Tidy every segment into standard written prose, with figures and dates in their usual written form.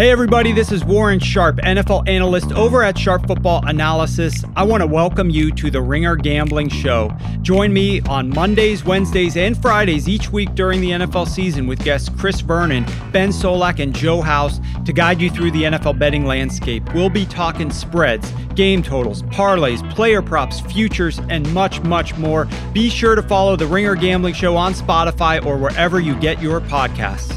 Hey everybody, this is Warren Sharp, NFL analyst over at Sharp Football Analysis. I want to welcome you to the Ringer Gambling Show. Join me on Mondays, Wednesdays, and Fridays each week during the NFL season with guests Chris Vernon, Ben Solak, and Joe House to guide you through the NFL betting landscape. We'll be talking spreads, game totals, parlays, player props, futures, and much, much more. Be sure to follow the Ringer Gambling Show on Spotify or wherever you get your podcasts.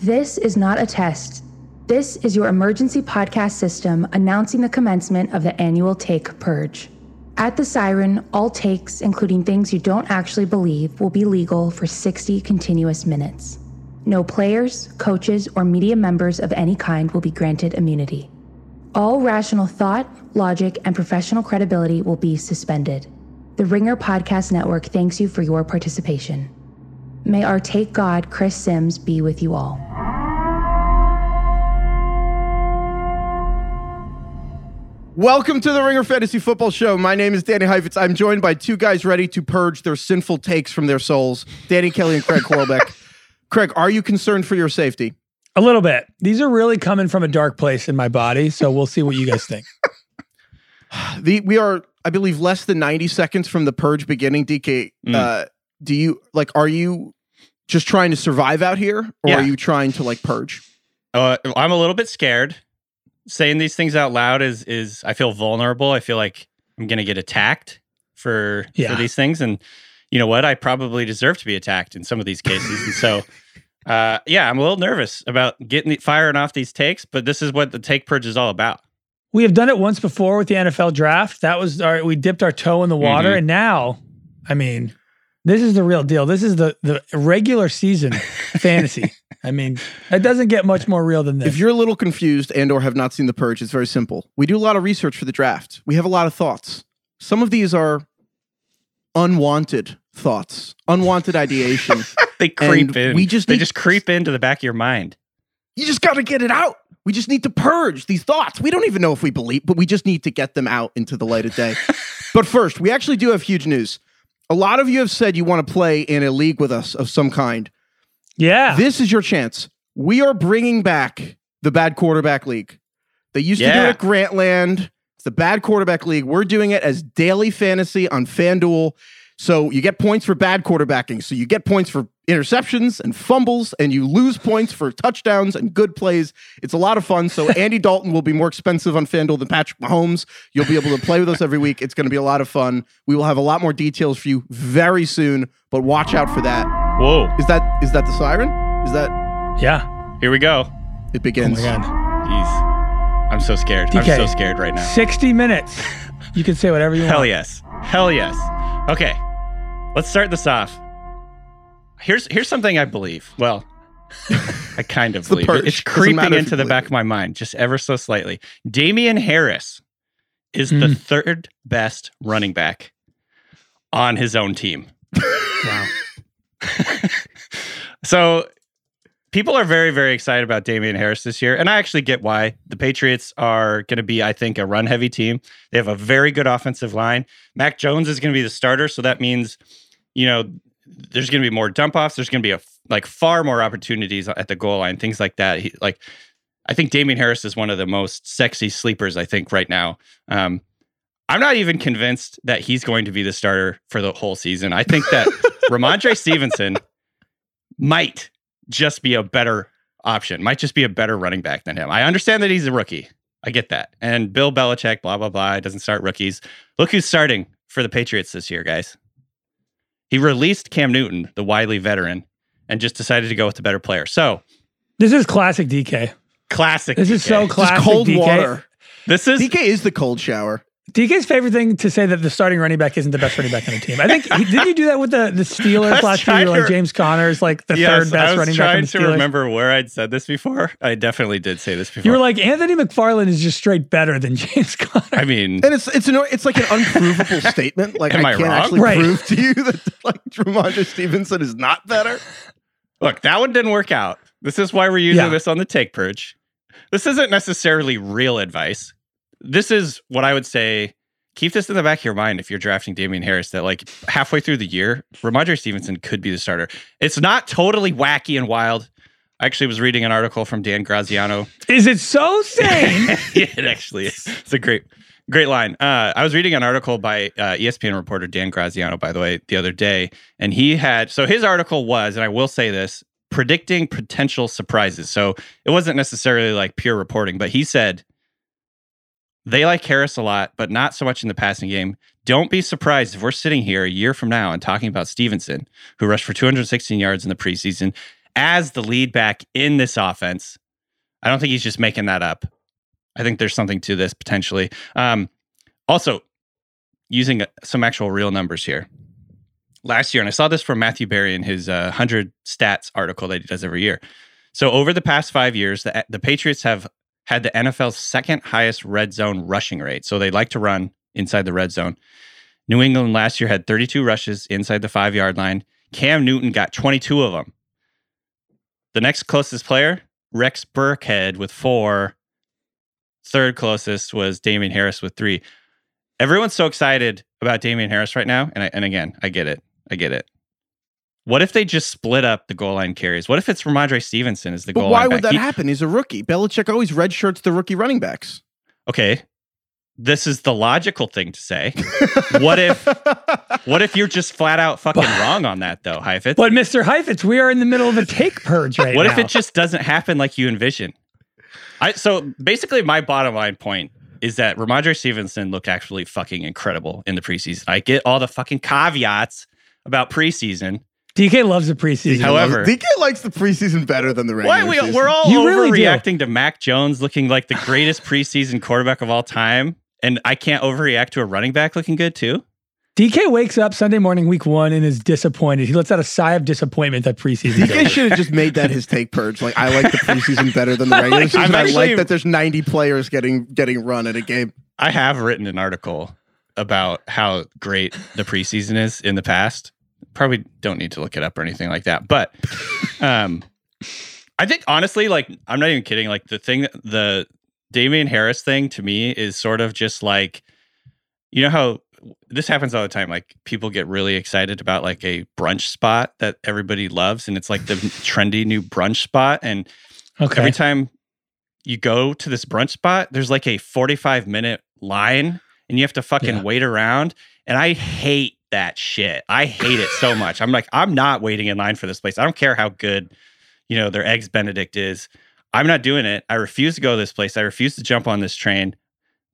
This is not a test. This is your emergency podcast system announcing the commencement of the annual take purge. At the siren, all takes, including things you don't actually believe, will be legal for 60 continuous minutes. No players, coaches, or media members of any kind will be granted immunity. All rational thought, logic, and professional credibility will be suspended. The Ringer Podcast Network thanks you for your participation. May our take God, Chris Sims, be with you all. Welcome to the Ringer Fantasy Football Show. My name is Danny Heifetz. I'm joined by two guys ready to purge their sinful takes from their souls, Danny Kelly and Craig Horlbeck. Craig, are you concerned for your safety? A little bit. These are really coming from a dark place in my body, so we'll see what you guys think. We are, I believe, less than 90 seconds from the purge beginning. DK, do you, are you just trying to survive out here, or are you trying to, purge? I'm a little bit scared. Saying these things out loud is I feel vulnerable. I feel like I'm going to get attacked for these things, and you know what? I probably deserve to be attacked in some of these cases. And so, I'm a little nervous about firing off these takes, but this is what the take purge is all about. We have done it once before with the NFL draft. That was we dipped our toe in the water. Mm-hmm. And now, this is the real deal. This is the regular season fantasy. It doesn't get much more real than this. If you're a little confused and or have not seen the purge, it's very simple. We do a lot of research for the draft. We have a lot of thoughts. Some of these are unwanted thoughts, unwanted ideation. They creep in. They just creep into the back of your mind. You just got to get it out. We just need to purge these thoughts. We don't even know if we believe, but we just need to get them out into the light of day. But first, we actually do have huge news. A lot of you have said you want to play in a league with us of some kind. Yeah. This is your chance. We are bringing back the Bad Quarterback League. They used to do it at Grantland. It's the Bad Quarterback League. We're doing it as daily fantasy on FanDuel. So you get points for bad quarterbacking. So you get points for interceptions and fumbles, and you lose points for touchdowns and good plays. It's a lot of fun. So Andy Dalton will be more expensive on FanDuel than Patrick Mahomes. You'll be able to play with us every week. It's going to be a lot of fun. We will have a lot more details for you very soon, but watch out for that. Whoa. Is that the siren? Is that? Yeah. Here we go. It begins. Oh my God. Jeez. I'm so scared. DK, I'm so scared right now. 60 minutes. You can say whatever you want. Hell yes. Hell yes. Okay, let's start this off. Here's something I believe. Well, I kind of believe it. It's creeping into the back of my mind, just ever so slightly. Damian Harris is the third best running back on his own team. Wow. So people are very, very excited about Damian Harris this year, and I actually get why. The Patriots are going to be, I think, a run-heavy team. They have a very good offensive line. Mac Jones is going to be the starter, so that means, there's going to be more dump-offs. There's going to be far more opportunities at the goal line, things like that. I think Damian Harris is one of the most sexy sleepers, I think, right now. I'm not even convinced that he's going to be the starter for the whole season. I think that Ramondre Stevenson might just be a better option, might just be a better running back than him. I understand that he's a rookie. I get that. And Bill Belichick, blah, blah, blah, doesn't start rookies. Look who's starting for the Patriots this year, guys. He released Cam Newton, the wily veteran, and just decided to go with the better player. So this is classic DK. Classic. This DK. Is so classic. This is cold DK. Water. This is DK is the cold shower. DK's favorite thing to say that the starting running back isn't the best running back on the team. I think, didn't you do that with the Steelers last year? Like James Conner is like the third best running back on the Steelers. I was trying to remember where I'd said this before. I definitely did say this before. You were like, Anthony McFarland is just straight better than James Conner. I mean. And it's like an unprovable statement. Like, I can't actually prove to you that like Ramondre Stevenson is not better. Look, that one didn't work out. This is why we're using this on the Take Purge. This isn't necessarily real advice. This is what I would say, keep this in the back of your mind if you're drafting Damian Harris, that like halfway through the year, Ramondre Stevenson could be the starter. It's not totally wacky and wild. I actually was reading an article from Dan Graziano. Is it so sane? It actually is. It's a great line. I was reading an article by ESPN reporter Dan Graziano, by the way, the other day. And he had, so his article was, and I will say this, predicting potential surprises. So it wasn't necessarily like pure reporting, but he said, they like Harris a lot, but not so much in the passing game. Don't be surprised if we're sitting here a year from now and talking about Stevenson, who rushed for 216 yards in the preseason, as the lead back in this offense. I don't think he's just making that up. I think there's something to this, potentially. Also, using some actual real numbers here. Last year, and I saw this from Matthew Berry in his 100 Stats article that he does every year. So over the past 5 years, the Patriots have had the NFL's second highest red zone rushing rate. So they like to run inside the red zone. New England last year had 32 rushes inside the 5-yard line. Cam Newton got 22 of them. The next closest player, Rex Burkhead with 4. Third closest was Damian Harris with 3. Everyone's so excited about Damian Harris right now. And again, I get it. What if they just split up the goal line carries? What if it's Ramondre Stevenson as the goal line back? Why would that happen? He's a rookie. Belichick always redshirts the rookie running backs. Okay. This is the logical thing to say. What if you're just flat out fucking wrong on that, though, Heifetz? But, Mr. Heifetz, we are in the middle of a take purge right now. What if it just doesn't happen like you envision? So, basically, my bottom line point is that Ramondre Stevenson looked actually fucking incredible in the preseason. I get all the fucking caveats about preseason. DK loves the preseason. However, DK likes the preseason better than the regular season. We're all overreacting to Mac Jones looking like the greatest preseason quarterback of all time, and I can't overreact to a running back looking good too. DK wakes up Sunday morning, week 1, and is disappointed. He lets out a sigh of disappointment that preseason. DK should have just made that his take purge. Like, I like the preseason better than the regular season. I like that there's 90 players getting run at a game. I have written an article about how great the preseason is in the past. Probably don't need to look it up or anything like that. But I think, honestly, like, I'm not even kidding. Like, the Damian Harris thing to me is sort of just like, you know how this happens all the time. Like, people get really excited about like a brunch spot that everybody loves. And it's like the trendy new brunch spot. And every time you go to this brunch spot, there's like a 45-minute line and you have to fucking wait around. And I hate that shit. I hate it so much. I'm like, I'm not waiting in line for this place. I don't care how good, you know, their Eggs Benedict is. I'm not doing it. I refuse to go to this place. I refuse to jump on this train.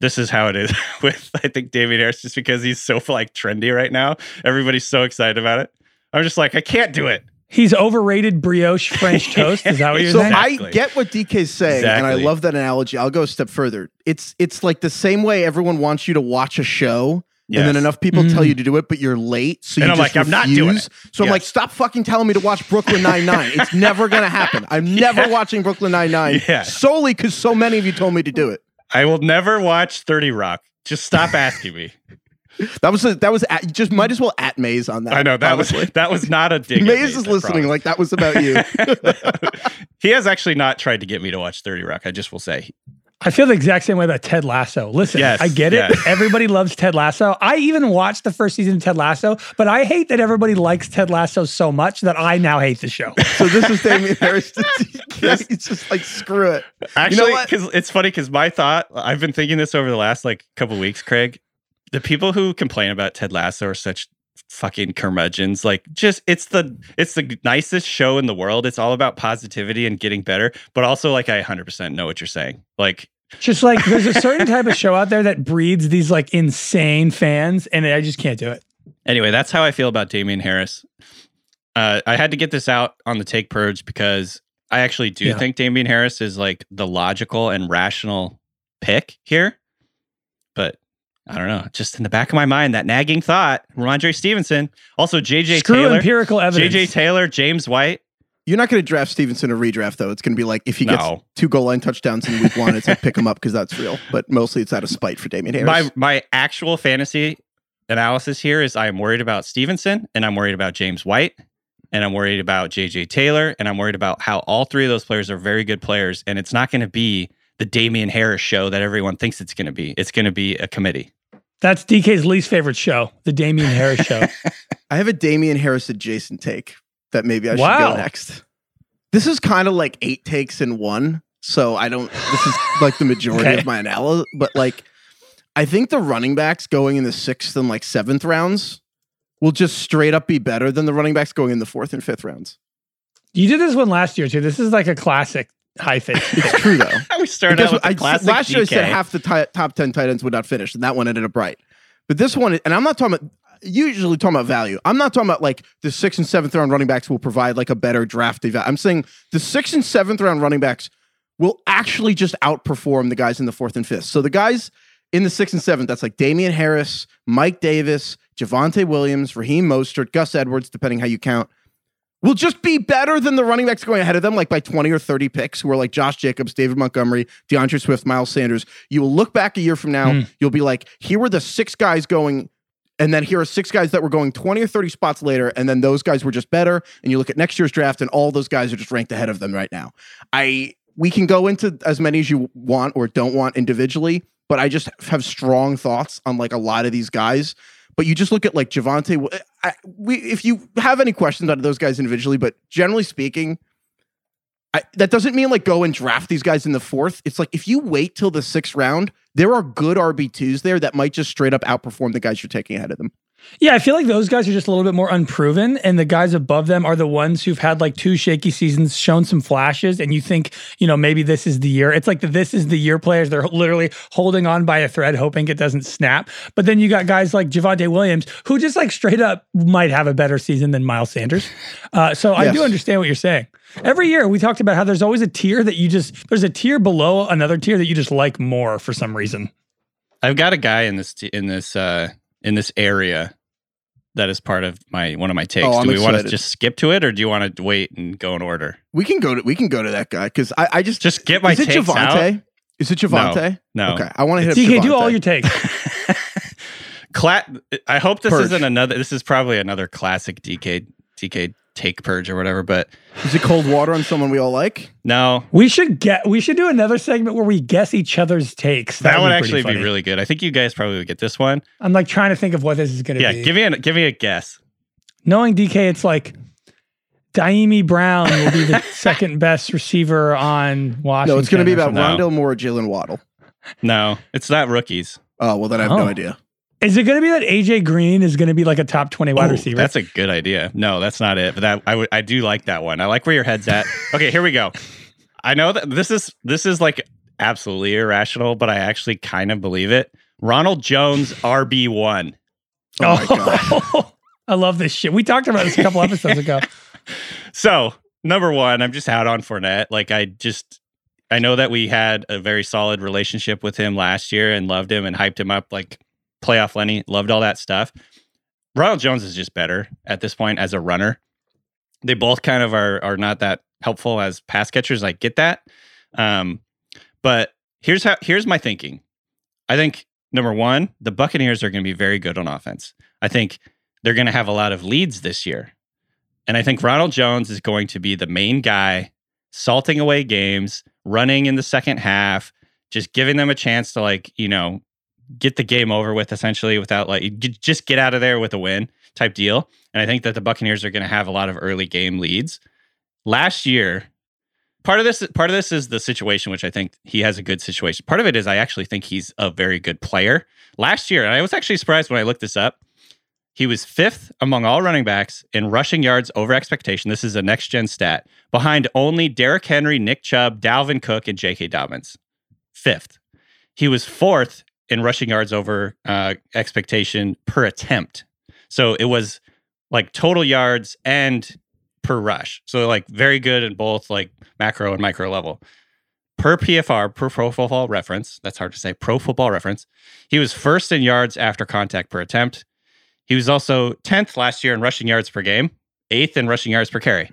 This is how it is with, I think, Damian Harris, just because he's so like trendy right now. Everybody's so excited about it. I'm just like, I can't do it. He's overrated brioche French toast. Is that what you're saying? I get what DK's saying, and I love that analogy. I'll go a step further. It's like the same way everyone wants you to watch a show. Yes. And then enough people tell you to do it, but you're late. So and you I'm refuse. Not doing it. So I'm like, stop fucking telling me to watch Brooklyn Nine-Nine. It's never going to happen. I'm never watching Brooklyn Nine-Nine solely because so many of you told me to do it. I will never watch 30 Rock. Just stop asking me. That was just might as well at Maze on that. I know that was not a dig. Maze is listening like that was about you. He has actually not tried to get me to watch 30 Rock. I just will say. I feel the exact same way about Ted Lasso. Listen, I get it. Yes. Everybody loves Ted Lasso. I even watched the first season of Ted Lasso, but I hate that everybody likes Ted Lasso so much that I now hate the show. So this is Damian Harris. It's just like, screw it. Actually, you know, it's funny because my thought, I've been thinking this over the last like couple weeks, Craig. The people who complain about Ted Lasso are such fucking curmudgeons. Like, just it's the nicest show in the world. It's all about positivity and getting better, but also, like, I 100% know what you're saying. Like, just like there's a certain type of show out there that breeds these like insane fans, and I just can't do it. Anyway, that's how I feel about Damian Harris. I had to get this out on the Take Purge because I actually do think Damian Harris is like the logical and rational pick here. But I don't know. Just in the back of my mind, that nagging thought, Ramondre Stevenson, also JJ Taylor, empirical evidence. JJ Taylor, James White. You're not going to draft Stevenson a redraft, though. It's going to be like if he gets 2 goal line touchdowns in week 1, it's like pick him up because that's real. But mostly it's out of spite for Damian Harris. My actual fantasy analysis here is I'm worried about Stevenson, and I'm worried about James White, and I'm worried about JJ Taylor, and I'm worried about how all three of those players are very good players, and it's not going to be the Damian Harris show that everyone thinks it's going to be. It's going to be a committee. That's DK's least favorite show, the Damian Harris show. I have a Damian Harris adjacent take that maybe I should go next. This is kind of like 8 takes in one, so this is like the majority of my analysis, but like I think the running backs going in the 6th and like 7th rounds will just straight up be better than the running backs going in the 4th and 5th rounds. You did this one last year too. This is like a classic hyphen. It's true though. We started out with the classic last year. I said half the top 10 tight ends would not finish, and that one ended up right. But this one, and I'm not talking about usually talking about value. I'm not talking about like the 6th and 7th round running backs will provide like a better draft value. I'm saying the 6th and 7th round running backs will actually just outperform the guys in the 4th and 5th. So the guys in the 6th and 7th, that's like Damian Harris, Mike Davis, Javonte Williams, Raheem Mostert, Gus Edwards, depending how you count, will just be better than the running backs going ahead of them, like by 20 or 30 picks, who are like Josh Jacobs, David Montgomery, DeAndre Swift, Miles Sanders. You will look back a year from now, you'll be like, here were the 6 guys going, and then here are 6 guys that were going 20 or 30 spots later, and then those guys were just better, and you look at next year's draft, and all those guys are just ranked ahead of them right now. We can go into as many as you want or don't want individually, but I just have strong thoughts on like a lot of these guys. But you just look at like Javonte. If you have any questions on those guys individually, but generally speaking, that doesn't mean like go and draft these guys in the 4th. It's like if you wait till the 6th round, there are good RB2s there that might just straight up outperform the guys you're taking ahead of them. Yeah, I feel like those guys are just a little bit more unproven, and the guys above them are the ones who've had like 2 shaky seasons, shown some flashes, and you think, maybe this is the year. It's like this is the year players. They're literally holding on by a thread, hoping it doesn't snap. But then you got guys like Javonte Williams, who just like straight up might have a better season than Miles Sanders. I do understand what you're saying. Every year we talked about how there's always a tier that there's a tier below another tier that you just like more for some reason. I've got a guy in this area that is part of one of my takes. Do we want to just skip to it, or do you want to wait and go in order? We can go to that guy because I just get my takes Javonte? Out. Is it Javonte? No. Okay, I want to hit up Javonte. You can do all your takes. I hope this purge. Isn't another. This is probably another classic DK take purge or whatever. But is it cold water on someone we all like? No. We should do another segment where we guess each other's takes. That would actually be really good. I think you guys probably would get this one. I'm like trying to think of what this is going to be. Yeah, give me a guess. Knowing DK, it's like Dyami Brown will be the second best receiver on Washington. No, it's going to be about Rondale Moore, Jalen Waddle. No, it's not rookies. Oh, well then I have no idea. Is it going to be that AJ Green is going to be like a top 20 wide receiver? That's a good idea. No, that's not it. But I do like that one. I like where your head's at. Okay, here we go. I know that this is like absolutely irrational, but I actually kind of believe it. Ronald Jones RB1. Oh my god, I love this shit. We talked about this a couple episodes ago. So number one, I'm just out on Fournette. Like I know that we had a very solid relationship with him last year and loved him and hyped him up like. Playoff Lenny, loved all that stuff. Ronald Jones is just better at this point as a runner. They both kind of are not that helpful as pass catchers. I get that. But here's my thinking. I think, number one, the Buccaneers are going to be very good on offense. I think they're going to have a lot of leads this year. And I think Ronald Jones is going to be the main guy, salting away games, running in the second half, just giving them a chance to like, get the game over with essentially without like just get out of there with a win type deal. And I think that the Buccaneers are going to have a lot of early game leads. Last year, Part of this is the situation, which I think he has a good situation. Part of it is I actually think he's a very good player. Last year, and I was actually surprised when I looked this up, he was 5th among all running backs in rushing yards over expectation. This is a next-gen stat. Behind only Derrick Henry, Nick Chubb, Dalvin Cook, and J.K. Dobbins. 5th. He was 4th in rushing yards over expectation per attempt. So it was like total yards and per rush. So like very good in both like macro and micro level. Per PFR, per Pro Football Reference, that's hard to say, Pro Football Reference, he was 1st in yards after contact per attempt. He was also 10th last year in rushing yards per game, 8th in rushing yards per carry.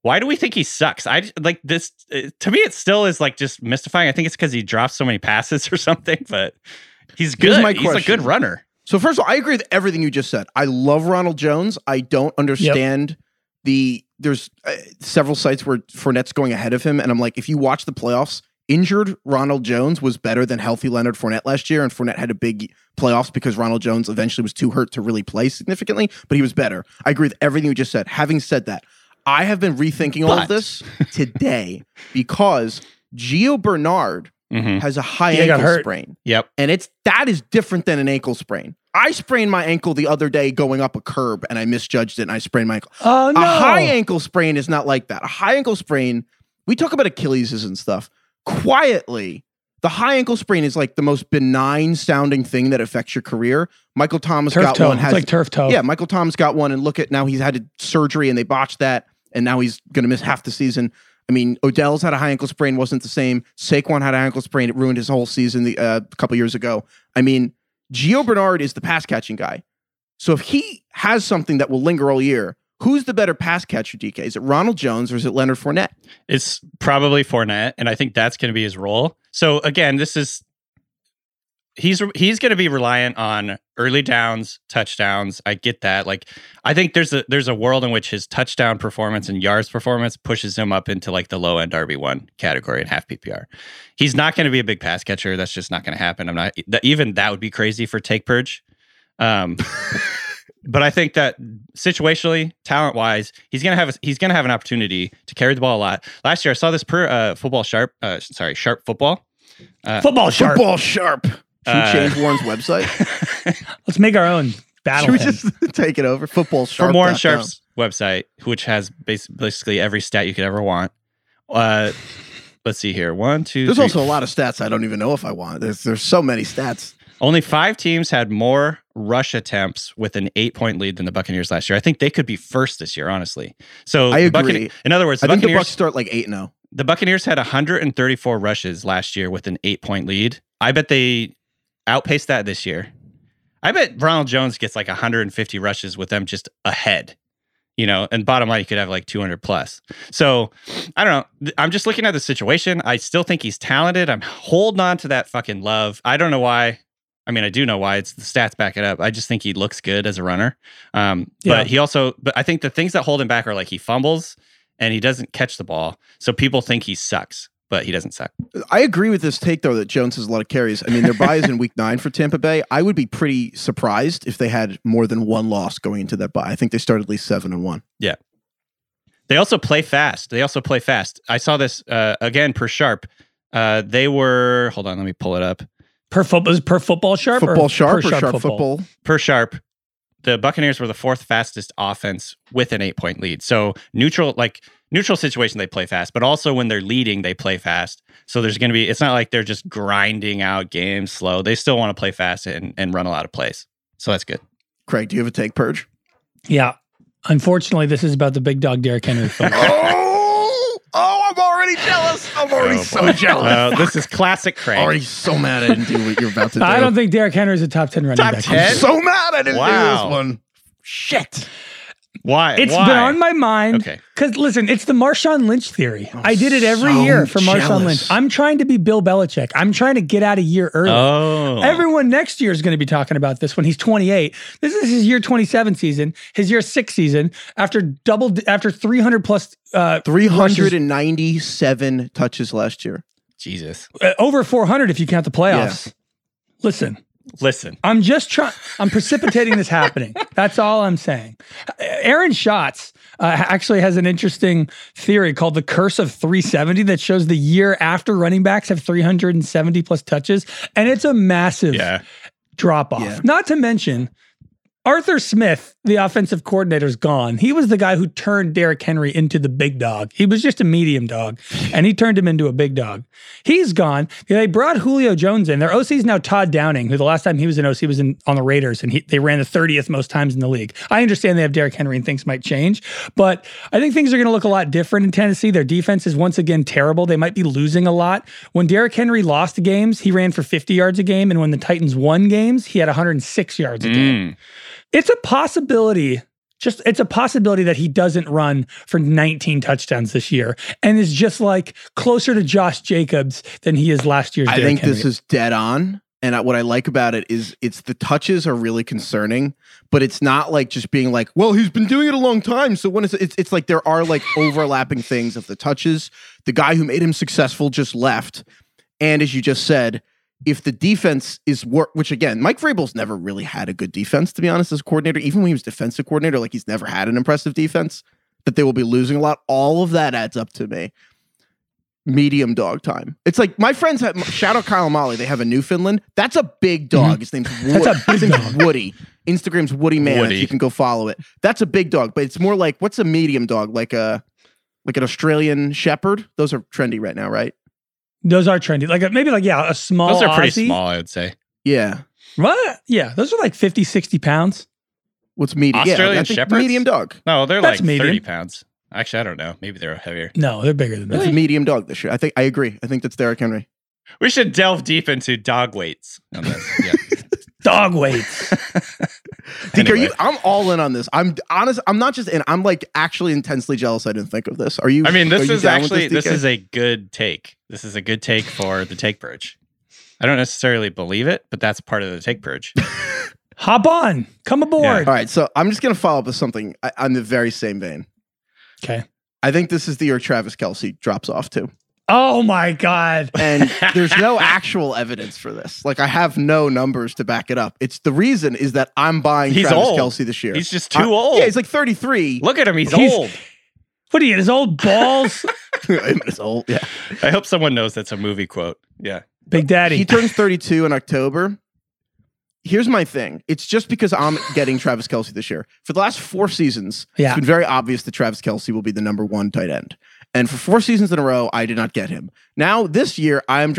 Why do we think he sucks? I like this. To me, it still is like just mystifying. I think it's because he drops so many passes or something, but he's good. He's a good runner. So first of all, I agree with everything you just said. I love Ronald Jones. I don't understand there's several sites where Fournette's going ahead of him. And I'm like, if you watch the playoffs, injured Ronald Jones was better than healthy Leonard Fournette last year, and Fournette had a big playoffs because Ronald Jones eventually was too hurt to really play significantly, but he was better. I agree with everything you just said. Having said that, I have been rethinking all of this today because Gio Bernard has a high ankle sprain. Yep. And that is different than an ankle sprain. I sprained my ankle the other day going up a curb, and I misjudged it, and I sprained my ankle. Oh, no. A high ankle sprain is not like that. A high ankle sprain, we talk about Achilles' and stuff. Quietly, the high ankle sprain is like the most benign sounding thing that affects your career. Michael Thomas got one. It's like turf toe. Yeah, Michael Thomas got one, and look at now he's had surgery and they botched that, and now he's going to miss half the season. I mean, Odell's had a high ankle sprain, wasn't the same. Saquon had a high ankle sprain. It ruined his whole season a couple years ago. I mean, Gio Bernard is the pass-catching guy. So if he has something that will linger all year, who's the better pass catcher, DK? Is it Ronald Jones or is it Leonard Fournette? It's probably Fournette, and I think that's going to be his role. So again, he's going to be reliant on early downs, touchdowns. I get that. Like, I think there's a world in which his touchdown performance and yards performance pushes him up into like the low end RB1 category in half PPR. He's not going to be a big pass catcher. That's just not going to happen. Even that would be crazy for Take Purge. But I think that situationally, talent-wise, he's gonna have an opportunity to carry the ball a lot. Last year, I saw this per Sharp Football. Football Sharp. Should we change Warren's website? Let's make our own battle. Should we just take it over? Football Sharp. From Warren Sharp's website, which has basically every stat you could ever want. Let's see here. 1, 2, 3. There's also a lot of stats I don't even know if I want. There's so many stats. Only 5 teams had more rush attempts with an 8-point lead than the Buccaneers last year. I think they could be first this year, honestly. So I agree. In other words, I think the Bucs start like 8-0. The Buccaneers had 134 rushes last year with an 8-point lead. I bet they outpaced that this year. I bet Ronald Jones gets like 150 rushes with them just ahead. You know, and bottom line, he could have like 200 plus. So I don't know. I'm just looking at the situation. I still think he's talented. I'm holding on to that fucking love. I don't know why. I mean, I do know why. It's the stats back it up. I just think he looks good as a runner. But he also, I think the things that hold him back are like he fumbles and he doesn't catch the ball. So people think he sucks, but he doesn't suck. I agree with this take, though, that Jones has a lot of carries. I mean, their bye is in week 9 for Tampa Bay. I would be pretty surprised if they had more than one loss going into that bye. I think they start at least 7-1. Yeah. They also play fast. I saw this again per Sharp. They were, hold on, let me pull it up. Per Football Sharp? Football Sharp. Per Sharp, the Buccaneers were the 4th fastest offense with an 8-point lead. So neutral situation, they play fast, but also when they're leading, they play fast. So it's not like they're just grinding out games slow. They still want to play fast and run a lot of plays. So that's good. Craig, do you have a take, Purge? Yeah. Unfortunately, this is about the big dog Derrick Henry. Oh, I'm already jealous. I'm already so jealous. This is classic Craig. Already so mad I didn't do what you're about to do. I don't think Derrick Henry is a top 10 running back. I'm so mad I didn't do this one. Shit. Why? It's been on my mind. Okay. Because listen, it's the Marshawn Lynch theory. I did it every year for Marshawn Lynch. I'm trying to be Bill Belichick. I'm trying to get out a year early. Oh. Everyone next year is going to be talking about this when he's 28. This is his year 27 season, his year 6 season, after 300 plus 397 rushes. Touches last year. Jesus. Over 400 if you count the playoffs. Yeah. Listen. I'm just trying. I'm precipitating this happening. That's all I'm saying. Aaron Schatz, actually has an interesting theory called the curse of 370 that shows the year after running backs have 370 plus touches. And it's a massive drop off. Yeah. Not to mention, Arthur Smith, the offensive coordinator, is gone. He was the guy who turned Derrick Henry into the big dog. He was just a medium dog, and he turned him into a big dog. He's gone. They brought Julio Jones in. Their OC is now Todd Downing, who the last time he was in OC was on the Raiders, and they ran the 30th most times in the league. I understand they have Derrick Henry and things might change, but I think things are going to look a lot different in Tennessee. Their defense is once again terrible. They might be losing a lot. When Derrick Henry lost games, he ran for 50 yards a game, and when the Titans won games, he had 106 yards a game. It's a possibility, that he doesn't run for 19 touchdowns this year and is just like closer to Josh Jacobs than he is last year's. I think this is dead on. And what I like about it is it's the touches are really concerning, but it's not like just being like, well, he's been doing it a long time. So when it's like there are like overlapping things of the touches. The guy who made him successful just left. And as you just said, if the defense is which again, Mike Vrabel's never really had a good defense, to be honest, as a coordinator, even when he was defensive coordinator, like he's never had an impressive defense, that they will be losing a lot. All of that adds up to me. Medium dog time. It's like my friends have, shout out Kyle and Molly, they have a Newfoundland. That's a big dog. His name's Woody. Instagram's Woody Man. Woody. If you can go follow it. That's a big dog, but it's more like, what's a medium dog? Like an Australian Shepherd? Those are trendy right now, right? Those are trendy. A small Those are pretty Aussie. Small, I would say. Yeah. What? Yeah. Those are like 50, 60 pounds. What's medium? Australian Shepherds? Medium dog. No, they're That's like medium. 30 pounds. Actually, I don't know. Maybe they're heavier. No, they're bigger than that. It's a medium dog this year. I agree. I think that's Derrick Henry. We should delve deep into dog weights on this. Yeah. Dog weights. Anyway. I'm all in on this. I'm honest. I'm not just in. I'm like actually intensely jealous. I didn't think of this. Are you? I mean, this is actually this is a good take. This is a good take for the Take Purge. I don't necessarily believe it, but that's part of the Take Purge. Hop on. Come aboard. Yeah. All right. So I'm just going to follow up with something on the very same vein. Okay. I think this is the year Travis Kelce drops off too. Oh my God. And there's no actual evidence for this. Like I have no numbers to back it up. It's the reason is that I'm buying Travis Kelce this year. He's just too old. Yeah, he's like 33. Look at him. He's old. What are you, his old balls? His old, yeah. I hope someone knows that's a movie quote. Yeah. Big Daddy. He turns 32 in October. Here's my thing. It's just because I'm getting Travis Kelce this year. For the last 4 seasons, it's been very obvious that Travis Kelce will be the number 1 tight end. And for 4 seasons in a row, I did not get him. Now, this year, I am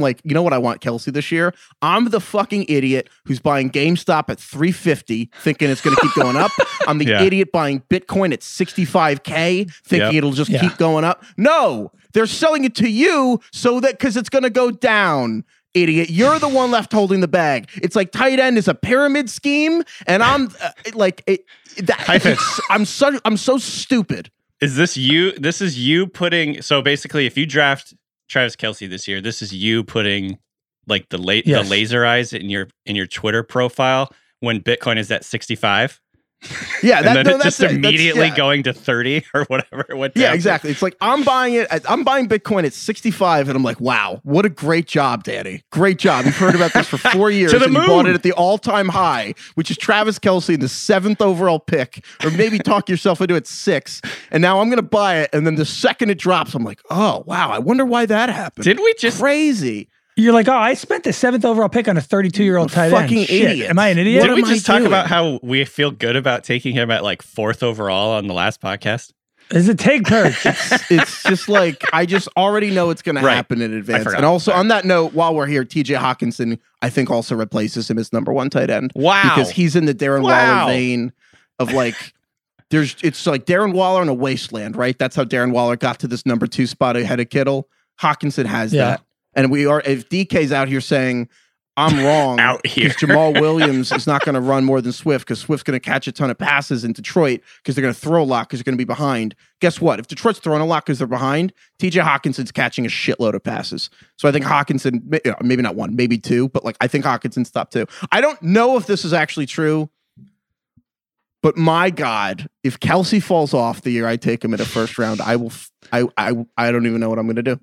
like, you know what? I want Kelce this year. I'm the fucking idiot who's buying GameStop at $350, thinking it's going to keep going up. I'm the idiot buying Bitcoin at $65,000, thinking it'll just keep going up. No, they're selling it to you because it's going to go down. Idiot, you're the one left holding the bag. It's like tight end is a pyramid scheme, and I'm I'm so stupid. Is this you? This is you putting. So basically, if you draft Travis Kelce this year, this is you putting like the laser eyes in your Twitter profile when Bitcoin is at 65. Yeah, and then it's just immediately going to 30 or whatever. Yeah, exactly. It's like I'm buying Bitcoin at 65, and I'm like, wow, what a great job, Danny. Great job. You've heard about this for 4 years, and you bought it at the all-time high, which is Travis Kelce in the 7th overall pick, or maybe talk yourself into it 6. And now I'm going to buy it, and then the second it drops, I'm like, oh wow, I wonder why that happened. Did we just crazy? You're like, oh, I spent the 7th overall pick on a 32-year-old tight end. Fucking idiot. Am I an idiot? Didn't we just talk about how we feel good about taking him at like 4th overall on the last podcast? Is it Take Purge? It's just like, I just already know it's going to happen in advance. And also on that note, while we're here, TJ Hawkinson, I think also replaces him as number 1 tight end. Wow. Because he's in the Darren Waller vein of like... It's like Darren Waller in a wasteland, right? That's how Darren Waller got to this number 2 spot ahead of Kittle. Hawkinson has that. And if DK's out here saying, I'm wrong, because Jamal Williams is not going to run more than Swift because Swift's going to catch a ton of passes in Detroit because they're going to throw a lot because they're going to be behind. Guess what? If Detroit's throwing a lot because they're behind, TJ Hawkinson's catching a shitload of passes. So I think Hawkinson, maybe not 1, maybe 2, but like I think Hawkinson's top 2. I don't know if this is actually true, but my God, if Kelce falls off the year I take him in the first round, I don't even know what I'm going to do.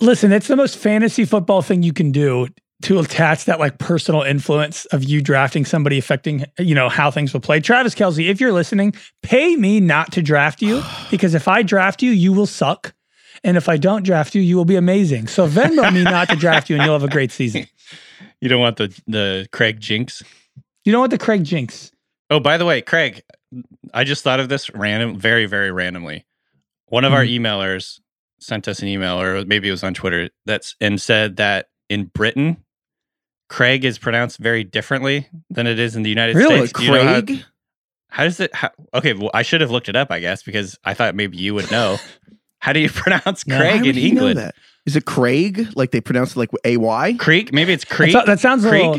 Listen, it's the most fantasy football thing you can do to attach that like personal influence of you drafting somebody affecting, you know, how things will play. Travis Kelce, if you're listening, pay me not to draft you, because if I draft you, you will suck. And if I don't draft you, you will be amazing. So Venmo me not to draft you and you'll have a great season. You don't want the Craig jinx? You don't want the Craig jinx. Oh, by the way, Craig, I just thought of this very, very randomly. One of our emailers sent us an email, or maybe it was on Twitter, and said that in Britain, Craig is pronounced very differently than it is in the United States. Really? Craig? You know how does it... okay, well, I should have looked it up, I guess, because I thought maybe you would know. How do you pronounce Craig in England? That? Is it Craig? Like they pronounce it like A-Y? Creek? Maybe it's Creek. That sounds a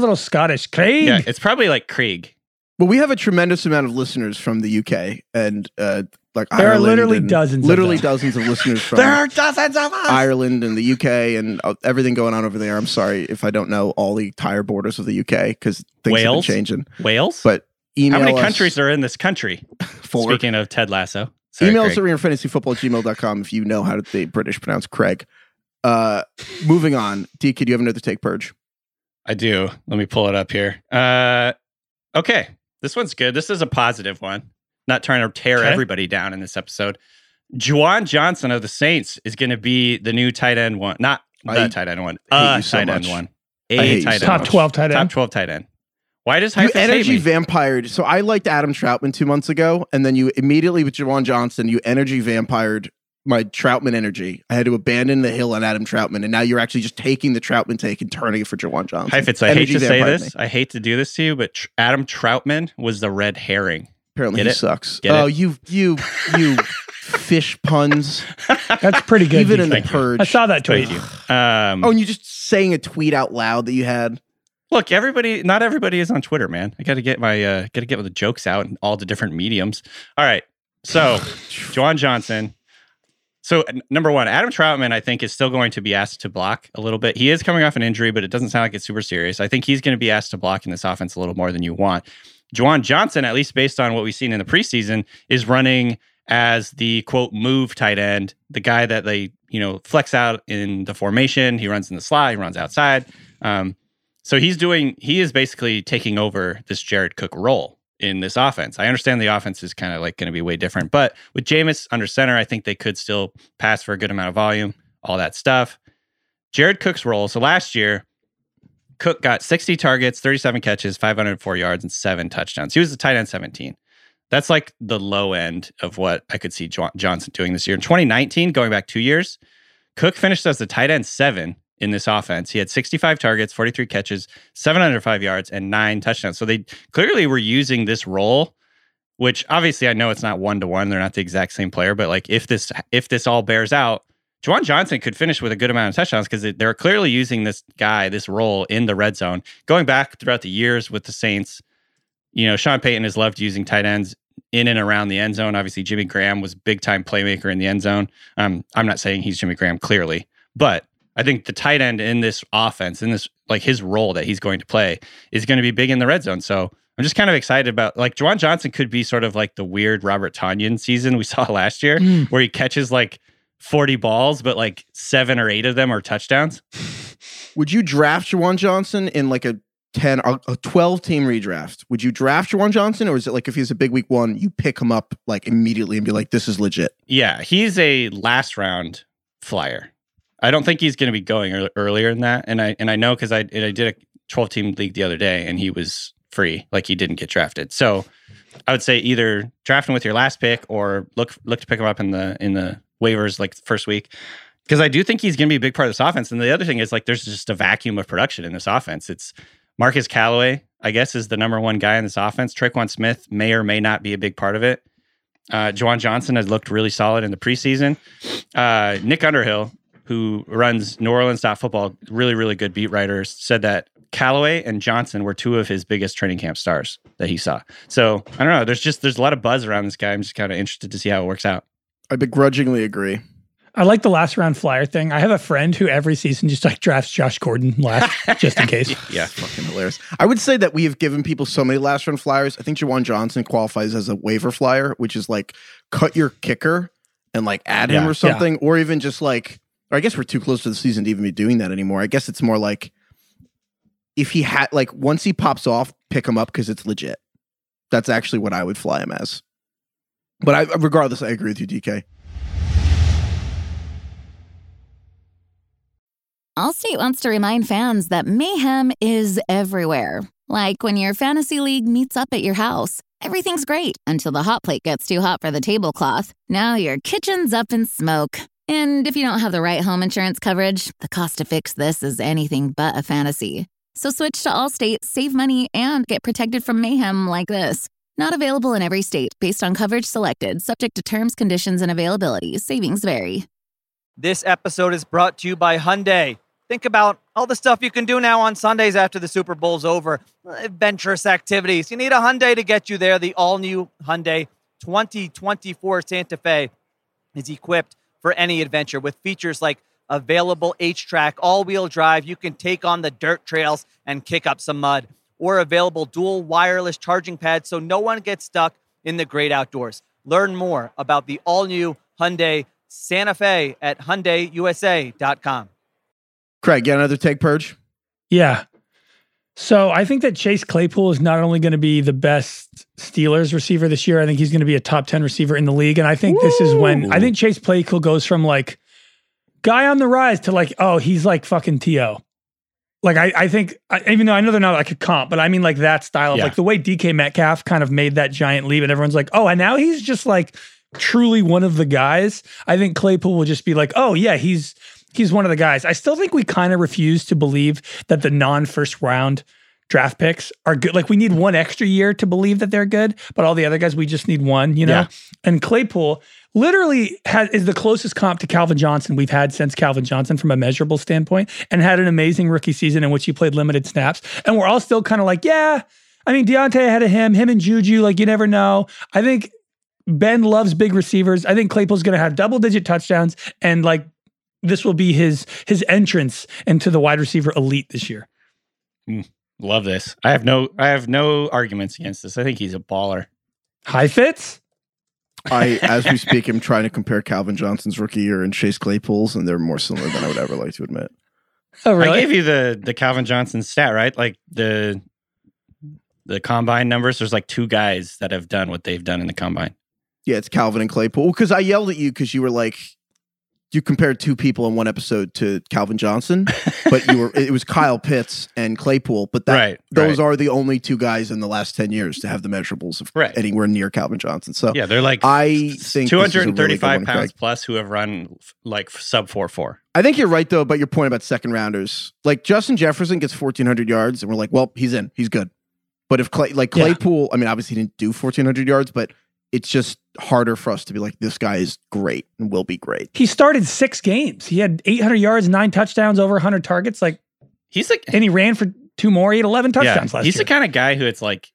little Scottish. Craig? Yeah, it's probably like Krieg. Well, we have a tremendous amount of listeners from the UK, and like there Ireland are literally dozens, literally of dozens of listeners from there are dozens of us. Ireland and the UK and everything going on over there. I'm sorry if I don't know all the entire borders of the UK because things Wales? Have been changing. Wales, but email how many countries are in this country? Four. Speaking of Ted Lasso, sorry, email us at RingerFantasyFootball@gmail.com if you know how the British pronounce Craig. Moving on, DK, do you have another take purge? I do. Let me pull it up here. Okay. This one's good. This is a positive one. Not trying to tear everybody down in this episode. Juwan Johnson of the Saints is going to be the new tight end one. Not the tight end one. Top 12 tight end. Top 12 tight end. Why does Hyphens hate me? You energy vampired. So I liked Adam Troutman 2 months ago, and then you immediately with Juwan Johnson, you energy vampired my Troutman energy. I had to abandon the hill on Adam Troutman, and now you're actually just taking the Troutman take and turning it for Juwan Johnson. Hyphens, I hate to say this. I hate to do this to you, but Adam Troutman was the red herring. Apparently he sucks. Oh, you fish puns. That's pretty good. Even in the purge. I saw that tweet. And you just saying a tweet out loud that you had. Look, not everybody is on Twitter, man. I got to get the jokes out in all the different mediums. All right. So, Juwan Johnson. So, number one, Adam Troutman, I think, is still going to be asked to block a little bit. He is coming off an injury, but it doesn't sound like it's super serious. I think he's going to be asked to block in this offense a little more than you want. Juwan Johnson, at least based on what we've seen in the preseason, is running as the, quote, move tight end, the guy that they, flex out in the formation. He runs in the slot. He runs outside. So he is basically taking over this Jared Cook role in this offense. I understand the offense is kind of like going to be way different, but with Jameis under center, I think they could still pass for a good amount of volume, all that stuff. Jared Cook's role. So last year, Cook got 60 targets, 37 catches, 504 yards, and 7 touchdowns. He was the tight end 17. That's like the low end of what I could see Johnson doing this year. In 2019, going back 2 years, Cook finished as the tight end 7 in this offense. He had 65 targets, 43 catches, 705 yards, and 9 touchdowns. So they clearly were using this role, which obviously I know it's not one-to-one. They're not the exact same player, but like if this all bears out, Juwan Johnson could finish with a good amount of touchdowns because they're clearly using this role in the red zone. Going back throughout the years with the Saints, Sean Payton has loved using tight ends in and around the end zone. Obviously, Jimmy Graham was big-time playmaker in the end zone. I'm not saying he's Jimmy Graham, clearly, but I think the tight end in this offense, his role that he's going to play is going to be big in the red zone. So I'm just kind of excited about Juwan Johnson could be sort of like the weird Robert Tonyan season we saw last year where he catches 40 balls, but 7 or 8 of them are touchdowns. Would you draft Juwan Johnson in a 10 or a 12 team redraft? Would you draft Juwan Johnson, or is it if he's a big week one, you pick him up immediately and be like, this is legit? Yeah, he's a last round flyer. I don't think he's going to be going earlier than that. And I know because I did a 12 team league the other day and he was free, he didn't get drafted. So I would say either draft him with your last pick or look to pick him up in the waivers first week, because I do think he's going to be a big part of this offense. And the other thing is there's just a vacuum of production in this offense. It's Marcus Callaway, I guess, is the number one guy in this offense. Tre'Quan Smith may or may not be a big part of it. Juwan Johnson has looked really solid in the preseason. Nick Underhill, who runs New Orleans.football, really, really good beat writers, said that Callaway and Johnson were two of his biggest training camp stars that he saw. So I don't know. There's a lot of buzz around this guy. I'm just kind of interested to see how it works out. I begrudgingly agree. I like the last round flyer thing. I have a friend who every season just drafts Josh Gordon last just in case. Yeah, fucking hilarious. I would say that we have given people so many last round flyers. I think Juwan Johnson qualifies as a waiver flyer, which is cut your kicker and add him or something, or even just I guess we're too close to the season to even be doing that anymore. I guess it's more if he had, like, once he pops off, pick him up because it's legit. That's actually what I would fly him as. But regardless, I agree with you, DK. Allstate wants to remind fans that mayhem is everywhere. Like when your fantasy league meets up at your house, everything's great until the hot plate gets too hot for the tablecloth. Now your kitchen's up in smoke. And if you don't have the right home insurance coverage, the cost to fix this is anything but a fantasy. So switch to Allstate, save money, and get protected from mayhem like this. Not available in every state. Based on coverage selected. Subject to terms, conditions, and availability. Savings vary. This episode is brought to you by Hyundai. Think about all the stuff you can do now on Sundays after the Super Bowl's over. Adventurous activities. You need a Hyundai to get you there. The all-new Hyundai 2024 Santa Fe is equipped for any adventure with features like available H-Track, all-wheel drive. You can take on the dirt trails and kick up some mud. Or available dual wireless charging pads so no one gets stuck in the great outdoors. Learn more about the all-new Hyundai Santa Fe at HyundaiUSA.com. Craig, you got another take purge? Yeah. So I think that Chase Claypool is not only going to be the best Steelers receiver this year, I think he's going to be a top 10 receiver in the league. And I think this is when, I think Chase Claypool goes from like guy on the rise to like, oh, he's like fucking T.O. Like I think, even though I know they're not like a comp, but I mean like that style of like the way DK Metcalf kind of made that giant leap and everyone's like, oh, and now he's just like truly one of the guys. I think Claypool will just be like, oh yeah, he's one of the guys. I still think we kind of refuse to believe that the non-first round draft picks are good. Like we need one extra year to believe that they're good, but all the other guys, we just need one, you know? Yeah. And Claypool literally is the closest comp to Calvin Johnson we've had since Calvin Johnson from a measurable standpoint, and had an amazing rookie season in which he played limited snaps. And we're all still kind of like, yeah, I mean, Deontay ahead of him and Juju, like you never know. I think Ben loves big receivers. I think Claypool's going to have double-digit touchdowns, and like this will be his entrance into the wide receiver elite this year. Love this. I have no arguments against this. I think he's a baller. High fits. As we speak, I'm trying to compare Calvin Johnson's rookie year and Chase Claypool's, and they're more similar than I would ever like to admit. Oh, really? I gave you the Calvin Johnson stat, right? Like the combine numbers. There's like two guys that have done what they've done in the combine. Yeah, it's Calvin and Claypool. Because I yelled at you because you were like, you compared two people in one episode to Calvin Johnson, but it was Kyle Pitts and Claypool. But those are the only two guys in the last 10 years to have the measurables of anywhere near Calvin Johnson. So yeah, they're like I think 235 really pounds plus who have run like sub 4.4. I think you're right though about your point about second rounders. Like Justin Jefferson gets 1,400 yards, and we're like, well, he's in, he's good. But if Claypool, I mean, obviously he didn't do 1,400 yards, but it's just harder for us to be like, this guy is great and will be great. He started 6 games. He had 800 yards, 9 touchdowns, over 100 targets. Like he's like, and he ran for 2 more. He had 11 touchdowns last year. He's the kind of guy who it's like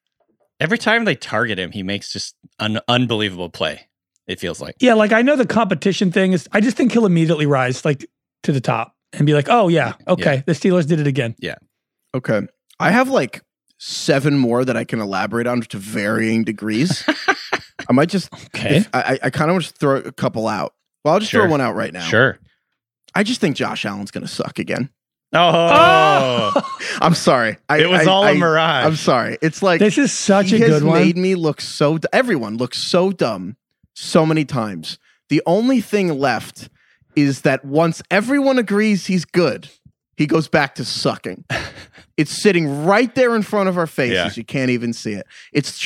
every time they target him, he makes just an unbelievable play. It feels like. Yeah, like I know the competition thing is. I just think he'll immediately rise like to the top and be like, oh yeah, okay, the Steelers did it again. Yeah. Okay, I have like 7 more that I can elaborate on to varying degrees. I might just, I kind of want to throw a couple out. Well, I'll just throw one out right now. Sure. I just think Josh Allen's going to suck again. Oh. I'm sorry. It was all a mirage. I'm sorry. It's like, this is such a good one. He has made me look so, everyone looks so dumb so many times. The only thing left is that once everyone agrees he's good, he goes back to sucking. It's sitting right there in front of our faces. Yeah. You can't even see it.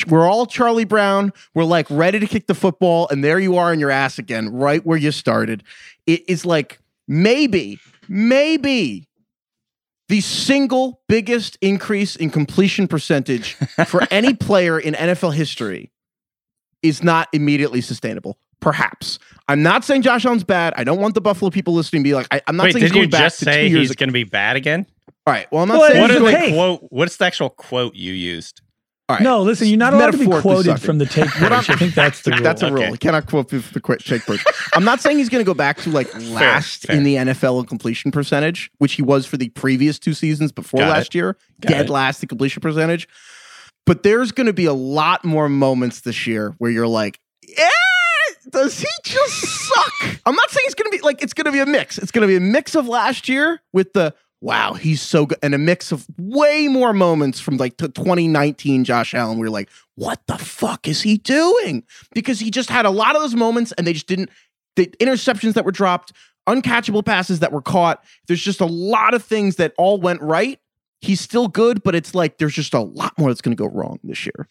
We're all Charlie Brown. We're like ready to kick the football, and there you are in your ass again, right where you started. It is like maybe the single biggest increase in completion percentage for any player in NFL history is not immediately sustainable. Perhaps. I'm not saying Josh Allen's bad. I don't want the Buffalo people listening to be like, I'm not saying he's going back to 2 years. He's going to be bad again? All right. Well, I'm not saying he's going to quote. What's the actual quote you used? All right. No, listen, you're not allowed to be quoted from the take purge. I think that's the rule. That's a rule. You cannot quote the take purge. I'm not saying he's going to go back to like last in the NFL in completion percentage, which he was for the previous 2 seasons before last year. Dead last in completion percentage. But there's going to be a lot more moments this year where you're like, yeah. Does he just suck? I'm not saying it's going to be like, it's going to be a mix. It's going to be a mix of last year with the wow, he's so good. And a mix of way more moments from like 2019 Josh Allen. We were like, what the fuck is he doing? Because he just had a lot of those moments and they just didn't, the interceptions that were dropped, uncatchable passes that were caught. There's just a lot of things that all went right. He's still good, but it's like there's just a lot more that's going to go wrong this year.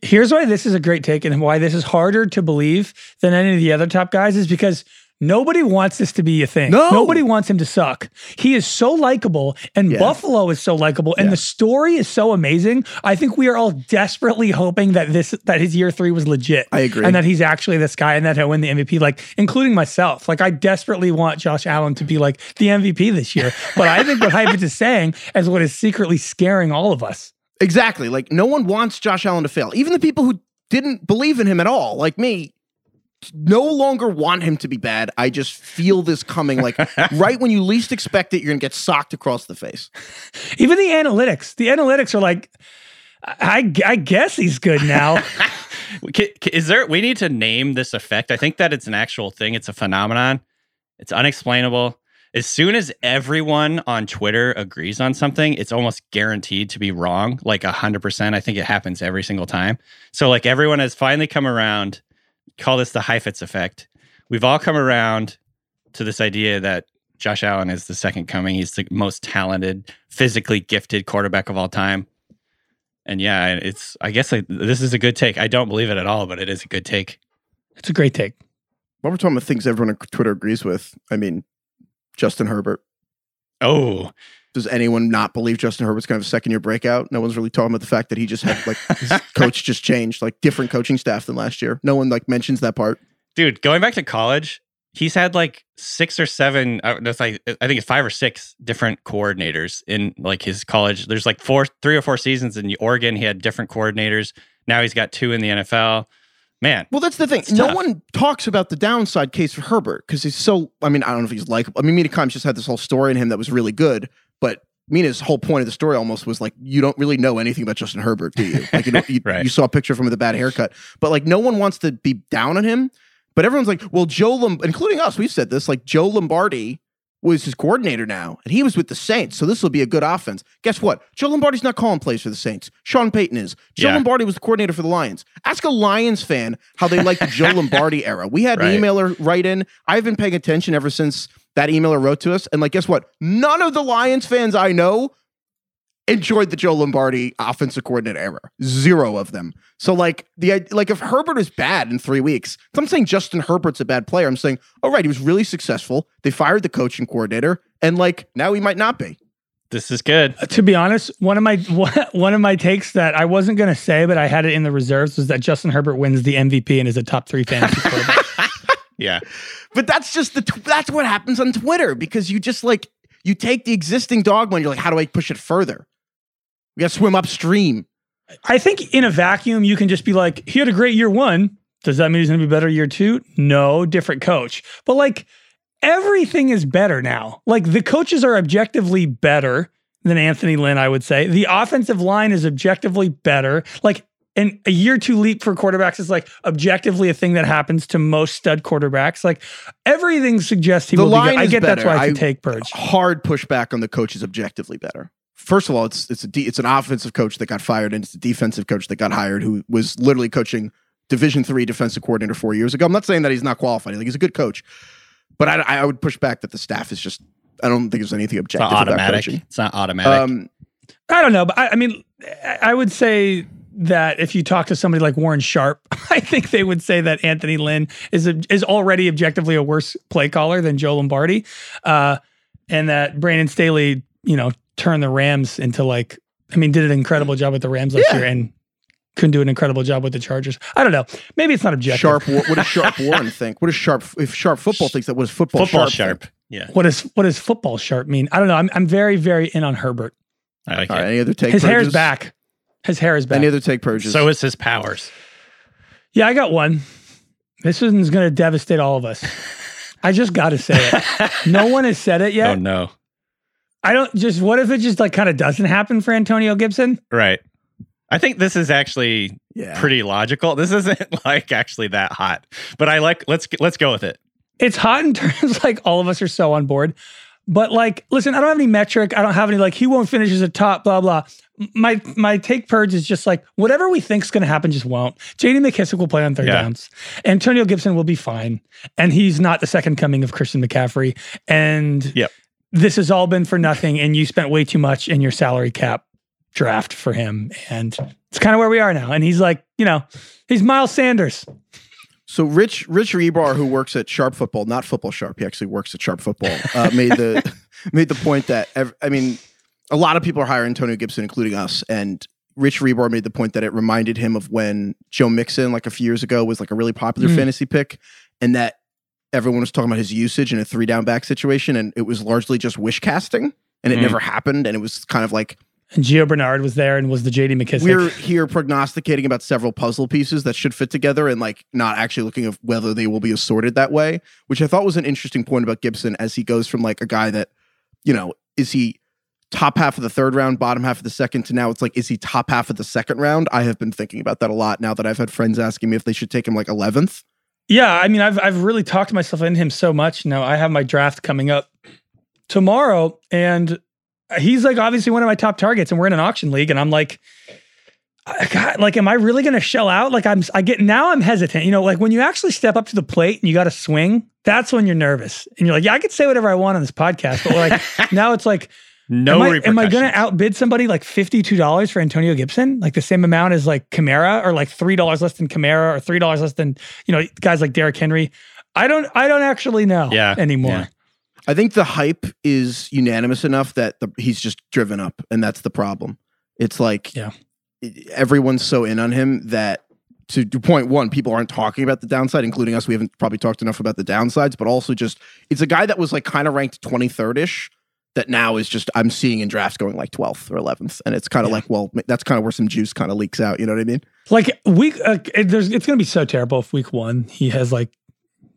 Here's why this is a great take and why this is harder to believe than any of the other top guys is because nobody wants this to be a thing. No. Nobody wants him to suck. He is so likable, and Buffalo is so likable, and the story is so amazing. I think we are all desperately hoping that that his year three was legit. I agree. And that he's actually this guy and that he'll win the MVP, like, including myself. Like, I desperately want Josh Allen to be, like, the MVP this year. But I think what Heifetz is saying is what is secretly scaring all of us. Exactly. Like, no one wants Josh Allen to fail. Even the people who didn't believe in him at all, like me, no longer want him to be bad. I just feel this coming. Like, right when you least expect it, you're going to get socked across the face. Even the analytics. The analytics are like, I guess he's good now. We need to name this effect. I think that it's an actual thing. It's a phenomenon. It's unexplainable. As soon as everyone on Twitter agrees on something, it's almost guaranteed to be wrong. Like 100%. I think it happens every single time. So like everyone has finally come around. Call this the Heifetz effect. We've all come around to this idea that Josh Allen is the second coming. He's the most talented, physically gifted quarterback of all time. And yeah, it's, I guess this is a good take. I don't believe it at all, but it is a good take. It's a great take. Well, we're talking about things everyone on Twitter agrees with. I mean, Justin Herbert. Oh, does anyone not believe Justin Herbert's going to have a second-year breakout? No one's really talking about the fact that he just had, like, his coach just changed, like, different coaching staff than last year. No one, like, mentions that part. Dude, going back to college, he's had, like, 6 or 7, I think it's 5 or 6 different coordinators in, like, his college. There's, like, 3 or 4 seasons in Oregon. He had different coordinators. Now he's got 2 in the NFL. Man. Well, that's the thing. No one talks about the downside case for Herbert because he's so, I mean, I don't know if he's likable. I mean, Mina Kimes just had this whole story in him that was really good, but Mina's whole point of the story almost was like, you don't really know anything about Justin Herbert, do you? Like, right. You saw a picture of him with a bad haircut, but like no one wants to be down on him, but everyone's like, well, including us, we've said this, like Joe Lombardi was his coordinator now, and he was with the Saints, so this will be a good offense. Guess what? Joe Lombardi's not calling plays for the Saints. Sean Payton is. Joe Lombardi was the coordinator for the Lions. Ask a Lions fan how they like the Joe Lombardi era. We had an emailer write in. I've been paying attention ever since that emailer wrote to us, and like, guess what? None of the Lions fans I know enjoyed the Joe Lombardi offensive coordinator era. 0 of them. So like, if Herbert is bad in 3 weeks, I'm saying Justin Herbert's a bad player. I'm saying, all right, he was really successful. They fired the coaching coordinator, and like now he might not be. This is good. To be honest, one of my takes that I wasn't gonna say, but I had it in the reserves was that Justin Herbert wins the MVP and is a top 3 fantasy quarterback. Yeah. But that's just that's what happens on Twitter because you just like, you take the existing dogma and you're like, how do I push it further? We got to swim upstream. I think in a vacuum, you can just be like, he had a great year 1. Does that mean he's going to be better year 2? No, different coach. But like everything is better now. Like the coaches are objectively better than Anthony Lynn, I would say. The offensive line is objectively better. Like, and a year 2 leap for quarterbacks is like objectively a thing that happens to most stud quarterbacks. Like everything suggests he will be good. I get that's why I take Purge. Hard pushback on the coach is objectively better. First of all, it's an offensive coach that got fired and it's a defensive coach that got hired who was literally coaching Division III defensive coordinator 4 years ago. I'm not saying that he's not qualified. Like, he's a good coach. But I would push back that the staff is just, I don't think there's anything objective about coaching. It's not automatic. I don't know. But I mean, I would say that if you talk to somebody like Warren Sharp, I think they would say that Anthony Lynn is already objectively a worse play caller than Joe Lombardi, and that Brandon Staley, you know, turned the Rams into like, I mean, did an incredible job with the Rams last year and couldn't do an incredible job with the Chargers. I don't know. Maybe it's not objective. Sharp. What does Sharp Warren think? What does Sharp? If Sharp football thinks that, what does football Sharp? Yeah. What does football Sharp mean? I don't know. I'm very, very in on Herbert. I like it. All right, any other take? His hair is back. His hair is back. Any other take Purges? So is his powers. Yeah, I got one. This one's going to devastate all of us. I just got to say it. No one has said it yet. Oh, no. What if it just like kind of doesn't happen for Antonio Gibson? Right. I think this is actually pretty logical. This isn't like actually that hot, but let's go with it. It's hot in terms like all of us are so on board. But like, listen, I don't have any metric. I don't have any, like, he won't finish as a top, blah, blah. My take purge is just like, whatever we think is going to happen just won't. JD McKissick will play on third downs. Antonio Gibson will be fine. And he's not the second coming of Christian McCaffrey. And this has all been for nothing. And you spent way too much in your salary cap draft for him. And it's kind of where we are now. And he's like, you know, he's Miles Sanders. So Rich Rebar, who works at Sharp Football, not Football Sharp, he actually works at Sharp Football, made the point that, I mean, a lot of people are hiring Antonio Gibson, including us, and Rich Rebar made the point that it reminded him of when Joe Mixon, like a few years ago, was like a really popular fantasy pick, and that everyone was talking about his usage in a three-down back situation, and it was largely just wish casting, and it never happened, and it was kind of like... And Gio Bernard was there and was the JD McKissick. We're here prognosticating about several puzzle pieces that should fit together and like not actually looking at whether they will be assorted that way, which I thought was an interesting point about Gibson as he goes from like a guy that, you know, is he top half of the third round, bottom half of the second, to now it's like, is he top half of the second round? I have been thinking about that a lot now that I've had friends asking me if they should take him like 11th. Yeah, I mean, I've really talked myself into him so much. Now I have my draft coming up tomorrow and... he's like obviously one of my top targets and we're in an auction league and I'm like, God, like, am I really going to shell out? Like I'm hesitant, you know, like when you actually step up to the plate and you got to swing, that's when you're nervous and you're like, yeah, I could say whatever I want on this podcast, but like now it's like, no, am I going to outbid somebody like $52 for Antonio Gibson? Like the same amount as like Kamara or like $3 less than Kamara or $3 less than, you know, guys like Derrick Henry. I don't actually know anymore. Yeah. I think the hype is unanimous enough that he's just driven up, and that's the problem. It's like everyone's so in on him that, to point one, people aren't talking about the downside, including us. We haven't probably talked enough about the downsides, but also just it's a guy that was like kind of ranked 23rd-ish that now is just I'm seeing in drafts going like 12th or 11th, and it's kind of like, well, that's kind of where some juice kind of leaks out. You know what I mean? Like it's going to be so terrible if week one he has like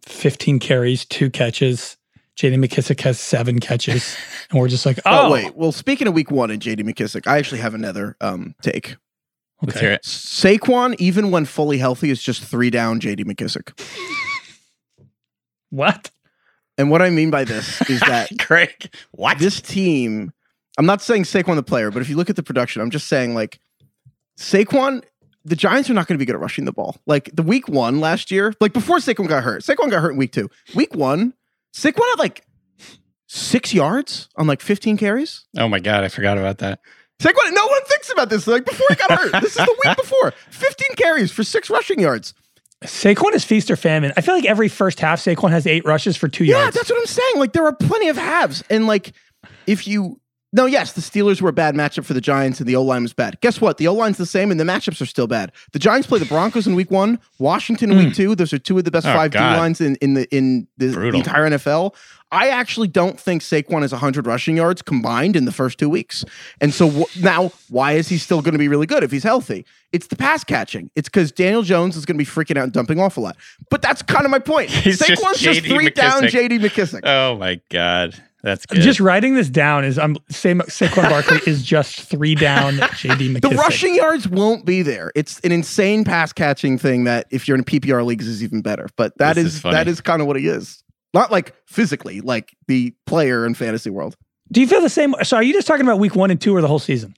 15 carries, 2 catches. JD McKissick has 7 catches, and we're just like, oh wait. Well, speaking of week one and JD McKissick, I actually have another take. Let's hear it. Saquon, even when fully healthy, is just 3 down JD McKissick. What? And what I mean by this is that Craig, what? This team, I'm not saying Saquon the player, but if you look at the production, I'm just saying like Saquon, the Giants are not going to be good at rushing the ball. Like the week one last year, like before Saquon got hurt in week 2. Week one, Saquon had like 6 yards on like 15 carries. Oh my God, I forgot about that. Saquon, no one thinks about this. Like before he got hurt, this is the week before. 15 carries for 6 rushing yards. Saquon is feast or famine. I feel like every first half, Saquon has 8 rushes for 2 yards. Yeah, that's what I'm saying. Like there are plenty of halves. And like yes, the Steelers were a bad matchup for the Giants and the O-line was bad. Guess what? The O-line's the same and the matchups are still bad. The Giants play the Broncos in week 1, Washington in week 2. Those are 2 of the best 5 D-lines in the entire NFL. I actually don't think Saquon is 100 rushing yards combined in the first 2 weeks. And so now, why is he still going to be really good if he's healthy? It's the pass catching. It's because Daniel Jones is going to be freaking out and dumping off a lot. But that's kind of my point. Saquon's just 3 McKissick. Down JD McKissick. Oh my God. That's good. Just writing this down is I'm saying Saquon Barkley is just 3 down JD McKissick. The rushing yards won't be there. It's an insane pass catching thing that if you're in PPR leagues is even better. But that is kind of what he is. Not like physically, like the player in fantasy world. Do you feel the same? So are you just talking about week 1 and 2 or the whole season?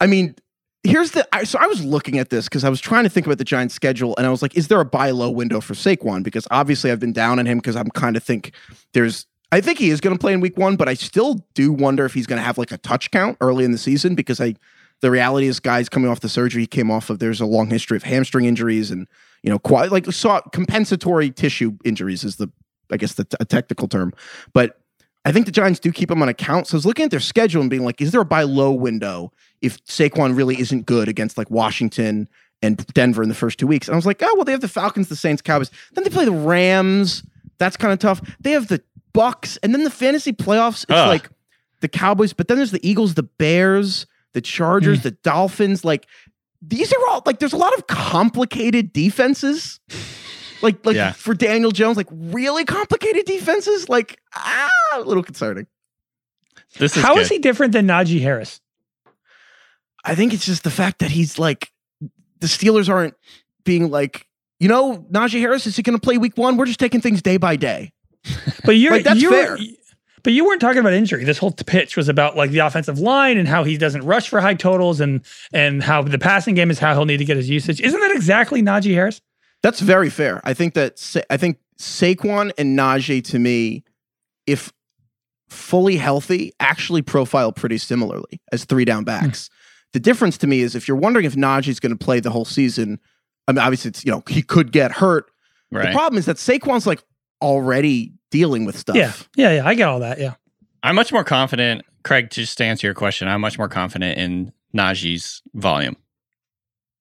I mean, here's the... So I was looking at this because I was trying to think about the Giants' schedule, and I was like, is there a buy low window for Saquon? Because obviously I've been down on him because I'm kind of think there's... I think he is going to play in week 1, but I still do wonder if he's going to have like a touch count early in the season because the reality is guys coming off the surgery he came off of, there's a long history of hamstring injuries and, you know, compensatory tissue injuries is I guess the technical term. But I think the Giants do keep him on account. So I was looking at their schedule and being like, is there a buy low window if Saquon really isn't good against like Washington and Denver in the first 2 weeks? And I was like, oh, well, they have the Falcons, the Saints, Cowboys. Then they play the Rams. That's kind of tough. They have the Bucks, and then the fantasy playoffs, it's like the Cowboys, but then there's the Eagles, the Bears, the Chargers, the Dolphins. Like these are all like there's a lot of complicated defenses. Like for Daniel Jones, like really complicated defenses. Like a little concerning. How is he different than Najee Harris? I think it's just the fact that he's like the Steelers aren't being like, you know, Najee Harris, is he going to play week 1? We're just taking things day by day. But you're fair. But you weren't talking about injury. This whole pitch was about like the offensive line and how he doesn't rush for high totals and how the passing game is how he'll need to get his usage. Isn't that exactly Najee Harris? That's very fair. I think Saquon and Najee, to me, if fully healthy, actually profile pretty similarly as three down backs. The difference to me is if you're wondering if Najee's going to play the whole season, I mean, obviously it's, he could get hurt. Right. The problem is that Saquon's like already dealing with stuff. Yeah. I get all that. Yeah. I'm much more confident, Craig, just to answer your question, I'm much more confident in Najee's volume.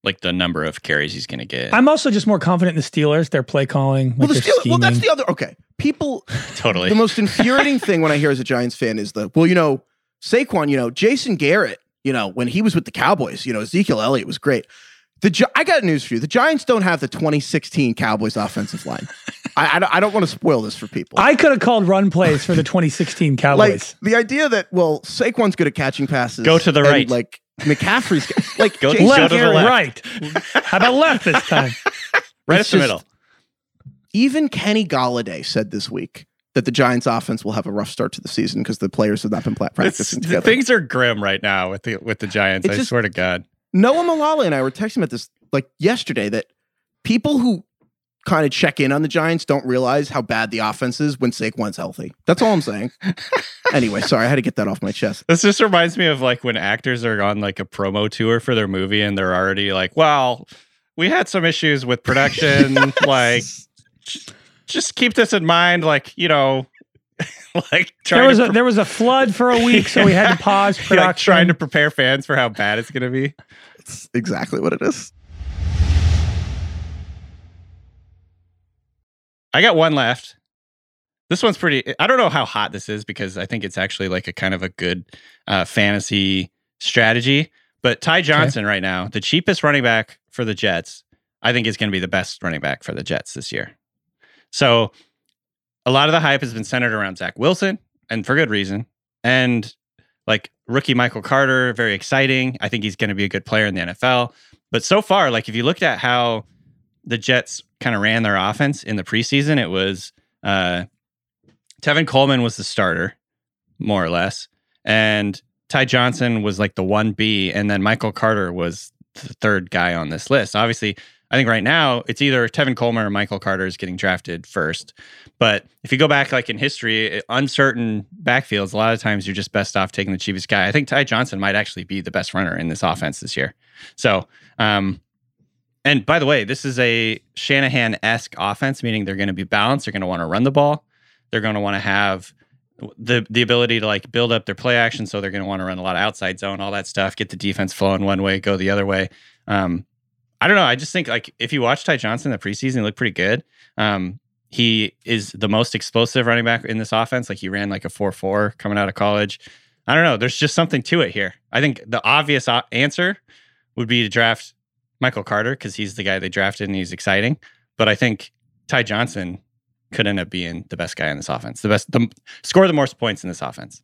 Like the number of carries he's going to get. I'm also just more confident in the Steelers, their play calling. Like that's the other. Okay. People. Totally. The most infuriating thing when I hear as a Giants fan is Saquon, Jason Garrett, when he was with the Cowboys, Ezekiel Elliott was great. I got news for you. The Giants don't have the 2016 Cowboys offensive line. I don't want to spoil this for people. I could have called run plays for the 2016 Cowboys. Like, the idea that, Saquon's good at catching passes. Go to the right. Like McCaffrey's go to the left. Right. How about left this time? Right up the middle. Even Kenny Golladay said this week that the Giants offense will have a rough start to the season because the players have not been practicing together. Things are grim right now with the Giants. I swear to God. Noah Malala and I were texting about this yesterday that people who kind of check in on the Giants don't realize how bad the offense is when Saquon's healthy. That's all I'm saying. Anyway, sorry, I had to get that off my chest. This just reminds me of when actors are on a promo tour for their movie and they're already we had some issues with production. Just keep this in mind. There was a flood for a week, so we had to pause production. Trying to prepare fans for how bad it's going to be. It's exactly what it is. I got one left. This one's pretty. I don't know how hot this is because I think it's actually a kind of a good fantasy strategy. But Ty Johnson right now, the cheapest running back for the Jets, I think is going to be the best running back for the Jets this year. So a lot of the hype has been centered around Zach Wilson, and for good reason. And rookie Michael Carter, very exciting. I think he's going to be a good player in the NFL. But so far, if you looked at how the Jets kind of ran their offense in the preseason, it was Tevin Coleman was the starter, more or less. And Ty Johnson was the 1B. And then Michael Carter was the third guy on this list. Obviously, I think right now it's either Tevin Coleman or Michael Carter is getting drafted first. But if you go back in history, uncertain backfields, a lot of times you're just best off taking the cheapest guy. I think Ty Johnson might actually be the best runner in this offense this year. So, and by the way, this is a Shanahan-esque offense, meaning they're going to be balanced. They're going to want to run the ball. They're going to want to have the ability to build up their play action. So they're going to want to run a lot of outside zone, all that stuff, get the defense flowing one way, go the other way. I don't know. I just think if you watch Ty Johnson in the preseason, he looked pretty good. He is the most explosive running back in this offense. He ran a 4.4 coming out of college. I don't know. There's just something to it here. I think the obvious answer would be to draft Michael Carter because he's the guy they drafted and he's exciting. But I think Ty Johnson could end up being the best guy in this offense. Score the most points in this offense.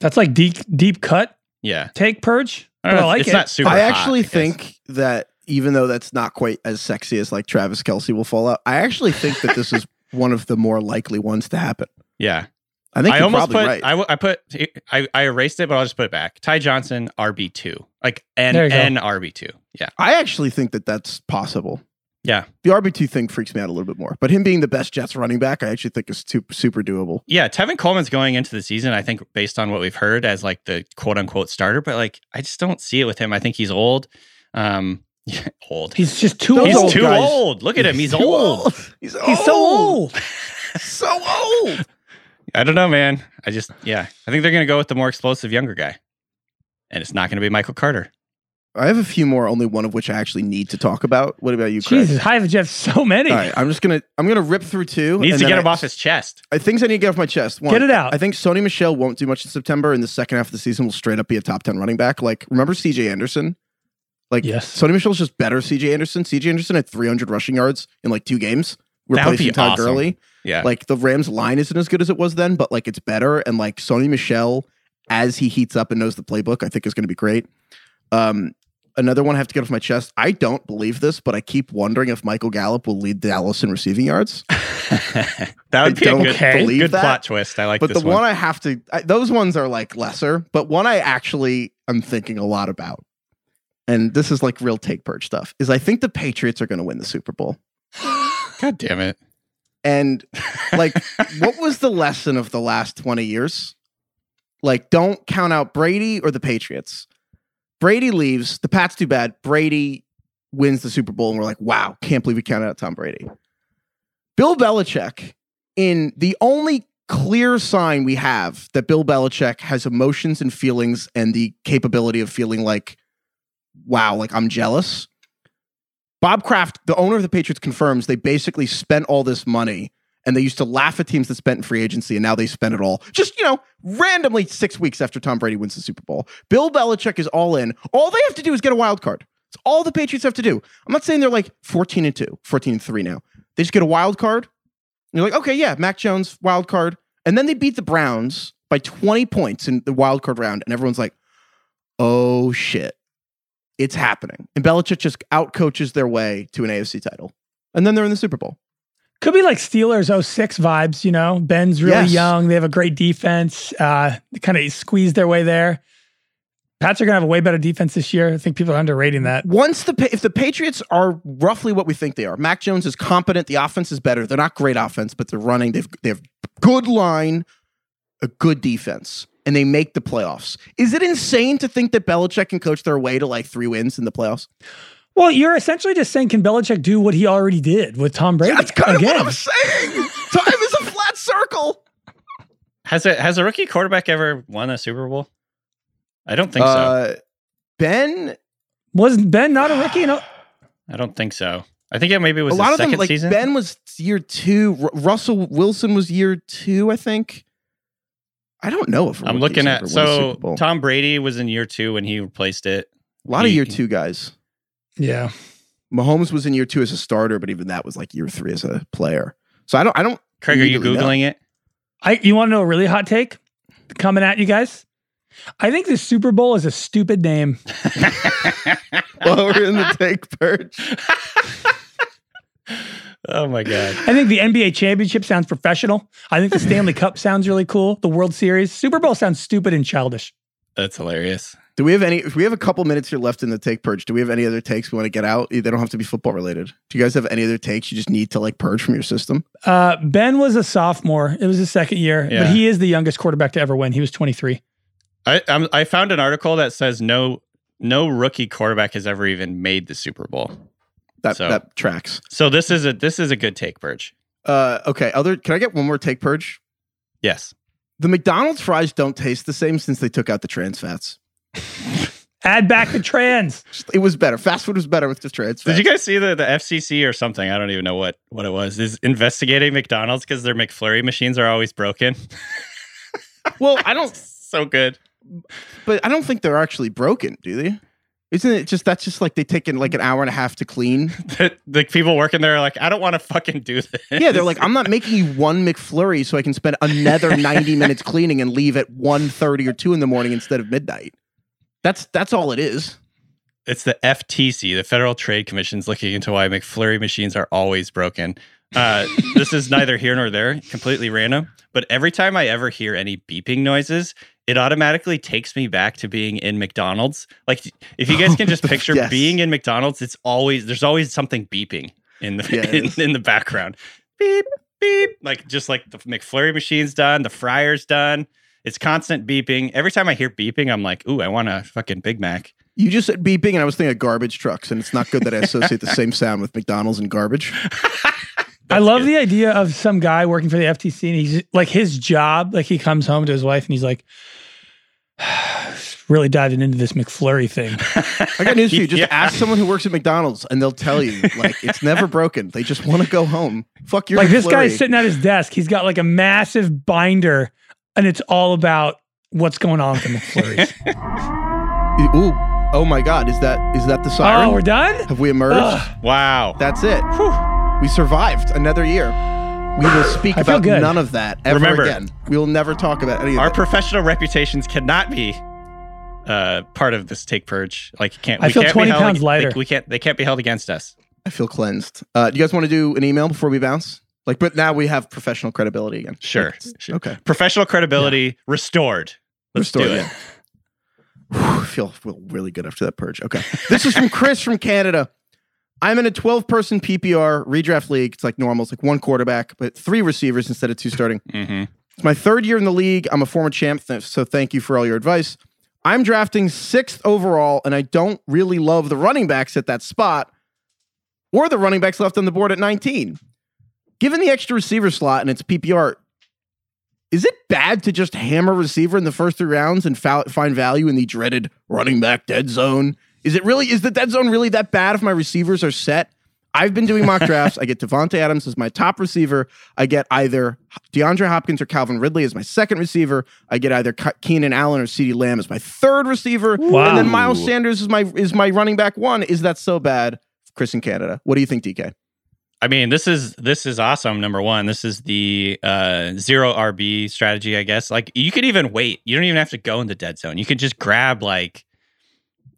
That's deep cut. Yeah. Take purge. I like it. It's not super hot. I actually think that even though that's not quite as sexy as Travis Kelce will fall out, I actually think that this is one of the more likely ones to happen. Yeah. I think you're probably right. I erased it, but I'll just put it back. Ty Johnson, RB2. And RB2. Yeah. I actually think that that's possible. Yeah. The RB2 thing freaks me out a little bit more. But him being the best Jets running back, I actually think is super doable. Yeah. Tevin Coleman's going into the season, I think, based on what we've heard as the quote unquote starter. But I just don't see it with him. I think he's old. Old. He's just too old. He's too old. Look at him. He's old. He's so old. So old. I don't know, man. I think they're going to go with the more explosive younger guy. And it's not going to be Michael Carter. I have a few more, only one of which I actually need to talk about. What about you, Craig? Jesus, I have just so many. All right, I'm gonna rip through two. Needs to get him off his chest. Things I need to get off my chest. One, get it out. I think Sonny Michel won't do much in September, and the second half of the season will straight up be a top 10 running back. Remember C.J. Anderson? Yes. Sonny Michel's just better. C.J. Anderson. C.J. Anderson had 300 rushing yards in 2 games. Replacing Todd Gurley. Yeah. The Rams line isn't as good as it was then, but it's better. And Sonny Michel, as he heats up and knows the playbook, I think is going to be great. another one I have to get off my chest. I don't believe this, but I keep wondering if Michael Gallup will lead Dallas in receiving yards. that would be a good plot twist. I like this one. But the one I have to... those ones are like lesser, but one I actually am thinking a lot about, and this is like real take perch stuff, is I think the Patriots are going to win the Super Bowl. God damn it. And like, what was the lesson of the last 20 years? Like, don't count out Brady or the Patriots. Brady leaves, the Pats do bad, Brady wins the Super Bowl, and we're like, wow, can't believe we counted out Tom Brady. Bill Belichick, in the only clear sign we have that Bill Belichick has emotions and feelings and the capability of feeling like, wow, like I'm jealous. Bob Kraft, the owner of the Patriots, confirms they basically spent all this money and they used to laugh at teams that spent in free agency, and now they spend it all just, randomly 6 weeks after Tom Brady wins the Super Bowl. Bill Belichick is all in. All they have to do is get a wild card. It's all the Patriots have to do. I'm not saying they're like 14-2, 14-3 now. They just get a wild card. And you're like, okay, yeah, Mac Jones, wild card. And then they beat the Browns by 20 points in the wild card round, and everyone's like, oh, shit. It's happening. And Belichick just outcoaches their way to an AFC title. And then they're in the Super Bowl. Could be like Steelers 06 vibes, Ben's really young. They have a great defense. They kind of squeeze their way there. Pats are going to have a way better defense this year. I think people are underrating that. If the Patriots are roughly what we think they are, Mac Jones is competent. The offense is better. They're not great offense, but they're running. They have good line, a good defense. And they make the playoffs. Is it insane to think that Belichick can coach their way to like 3 wins in the playoffs? Well, you're essentially just saying, can Belichick do what he already did with Tom Brady? That's kind again. Of what I'm saying. Time is a flat circle. Has a rookie quarterback ever won a Super Bowl? I don't think so. Wasn't Ben not a rookie? No, I don't think so. I think it maybe was the second season. Ben was year 2. Russell Wilson was year 2, I think. I don't know if I'm looking at. So Tom Brady was in year 2 when he replaced it. A lot of year 2 guys. Yeah, Mahomes was in year 2 as a starter, but even that was like year 3 as a player. So I don't. Craig, are you googling it? You want to know a really hot take coming at you guys? I think the Super Bowl is a stupid name. Lower in the take perch. Oh my God. I think the NBA championship sounds professional. I think the Stanley Cup sounds really cool. The World Series. Super Bowl sounds stupid and childish. That's hilarious. If we have a couple minutes here left in the take purge, do we have any other takes we want to get out? They don't have to be football related. Do you guys have any other takes you just need to like purge from your system? Ben was a sophomore. It was his second year, but he is the youngest quarterback to ever win. He was 23. I found an article that says no rookie quarterback has ever even made the Super Bowl. That tracks. So this is a good take purge. Okay. Can I get one more take purge? Yes. The McDonald's fries don't taste the same since they took out the trans fats. Add back the trans. It was better. Fast food was better with the trans fats. Did you guys see the FCC or something? I don't even know what it was. Is investigating McDonald's because their McFlurry machines are always broken. Well, I don't. So good. But I don't think they're actually broken, do they? Isn't it just like they take in like an hour and a half to clean? The people working there are like, I don't want to fucking do this. Yeah, they're like, I'm not making you one McFlurry so I can spend another 90 minutes cleaning and leave at 1:30 or 2 in the morning instead of midnight. That's all it is. It's the FTC, the Federal Trade Commission's looking into why McFlurry machines are always broken. This is neither here nor there, completely random. But every time I ever hear any beeping noises, it automatically takes me back to being in McDonald's. Like, if you guys can just picture being in McDonald's, there's always something beeping in the background. Beep, beep. Just like the McFlurry machine's done, the fryer's done. It's constant beeping. Every time I hear beeping, I'm like, ooh, I want a fucking Big Mac. You just said beeping, and I was thinking of garbage trucks, and it's not good that I associate the same sound with McDonald's and garbage. I love the idea of some guy working for the FTC, and he's like, his job, like he comes home to his wife and he's like, really diving into this McFlurry thing. I got news for you. Just ask someone who works at McDonald's and they'll tell you, like, it's never broken. They just want to go home. Fuck your McFlurry. Like, this guy's sitting at his desk. He's got like a massive binder and it's all about what's going on with the McFlurries. Ooh. Oh my God. Is that the siren? Oh, we're done? Have we emerged? Wow. That's it. Whew. We survived another year. We will speak about none of that ever again. We will never talk about any of that. Our professional reputations cannot be part of this take purge. Like, can't we I feel can't 20 be held, pounds lighter? Like, we can't. They can't be held against us. I feel cleansed. Do you guys want to do an email before we bounce? Like, but now we have professional credibility again. Sure. Sure. Okay. Professional credibility restored. Let's do it. Yeah. I feel really good after that purge. Okay. This is from Chris from Canada. I'm in a 12-person PPR redraft league. It's like normal. It's like one quarterback, but three receivers instead of two starting. Mm-hmm. It's my third year in the league. I'm a former champ, so thank you for all your advice. I'm drafting 6th overall, and I don't really love the running backs at that spot or the running backs left on the board at 19. Given the extra receiver slot and its PPR, is it bad to just hammer receiver in the first three rounds and find value in the dreaded running back dead zone? Is the dead zone really that bad if my receivers are set? I've been doing mock drafts. I get Devontae Adams as my top receiver. I get either DeAndre Hopkins or Calvin Ridley as my second receiver. I get either Keenan Allen or CeeDee Lamb as my third receiver. Wow. And then Miles Sanders is my running back one. Is that so bad? Chris in Canada. What do you think, DK? I mean, this is awesome. Number one, this is the zero RB strategy, I guess. Like, you could even wait. You don't even have to go in the dead zone. You can just grab like,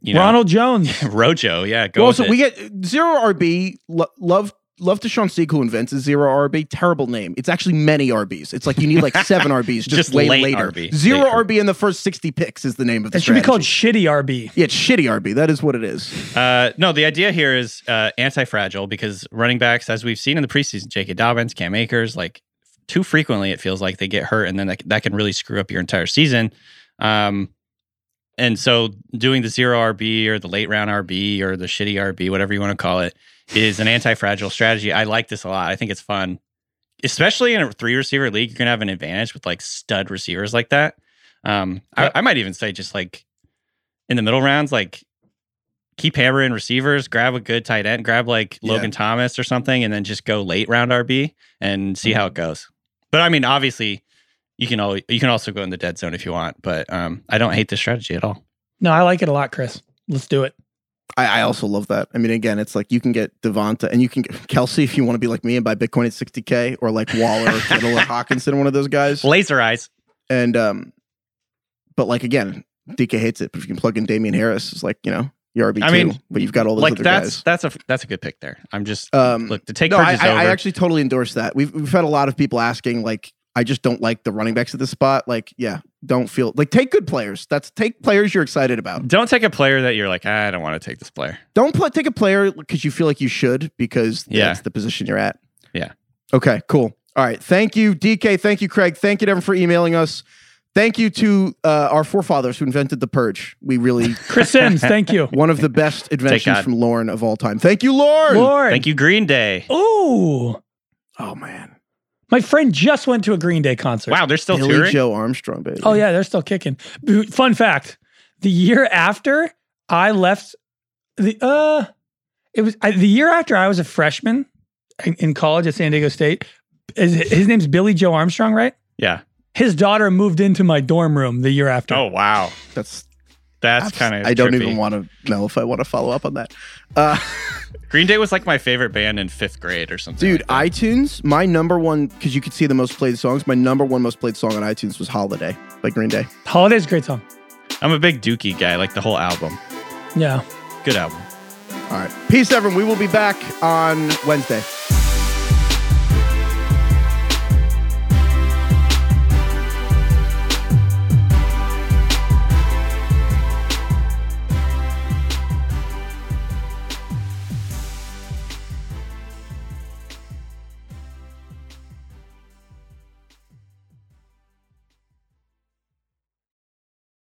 you know, Ronald Jones, Rojo, yeah. Go well, so we get zero RB. Love Deshaun Sieg, who invents a zero RB. Terrible name. It's actually many RBs. It's like you need like 7 RBs. Just way later. RB. Zero RB in the first 60 picks is the name of the strategy. It should be called shitty RB. Yeah, it's shitty RB. That is what it is. No, the idea here is anti-fragile, because running backs, as we've seen in the preseason, J.K. Dobbins, Cam Akers, like too frequently it feels like they get hurt, and then that can really screw up your entire season. And so doing the zero RB or the late round RB or the shitty RB, whatever you want to call it, is an anti-fragile strategy. I like this a lot. I think it's fun. Especially in a 3-receiver league, you're going to have an advantage with like stud receivers like that. I might even say just like in the middle rounds, like keep hammering receivers, grab a good tight end, grab like Logan Thomas or something, and then just go late round RB and see how it goes. But I mean, obviously, you can also go in the dead zone if you want, but I don't hate this strategy at all. No, I like it a lot, Chris. Let's do it. I also love that. I mean, again, it's like you can get Devonta and you can get Kelsey if you want to be like me and buy Bitcoin at 60K, or like Waller or Kittle or Hawkinson, one of those guys. Laser eyes. And, but like, again, DK hates it, but if you can plug in Damian Harris, it's like, you know, your RB2, I mean, but you've got all those like other guys. That's a good pick there. I'm just, look, the take purge is over. I actually totally endorse that. We've had a lot of people asking, like, I just don't like the running backs at this spot. Like, yeah, don't feel like take good players. That's take players you're excited about. Don't take a player that you're like, I don't want to take this player. Don't take a player because you feel like you should, because that's the position you're at. Yeah. Okay, cool. All right. Thank you, DK. Thank you, Craig. Thank you to everyone for emailing us. Thank you to our forefathers who invented the purge. We really... Chris Sims, thank you. One of the best inventions from Lauren of all time. Thank you, Lauren. Thank you, Green Day. Ooh. Oh, man. My friend just went to a Green Day concert. Wow, they're still touring? Joe Armstrong, baby. Oh, yeah, they're still kicking. Fun fact, the year after I left, the year after I was a freshman in college at San Diego State. His name's Billy Joe Armstrong, right? Yeah. His daughter moved into my dorm room the year after. Oh, wow. That's kind of... I don't even want to know if I want to follow up on that. Green Day was like my favorite band in 5th grade or something. Dude, like iTunes, my number one, because you could see the most played songs, my number one most played song on iTunes was Holiday by Green Day. Holiday's a great song. I'm a big Dookie guy, like the whole album. Yeah. Good album. All right. Peace, everyone. We will be back on Wednesday.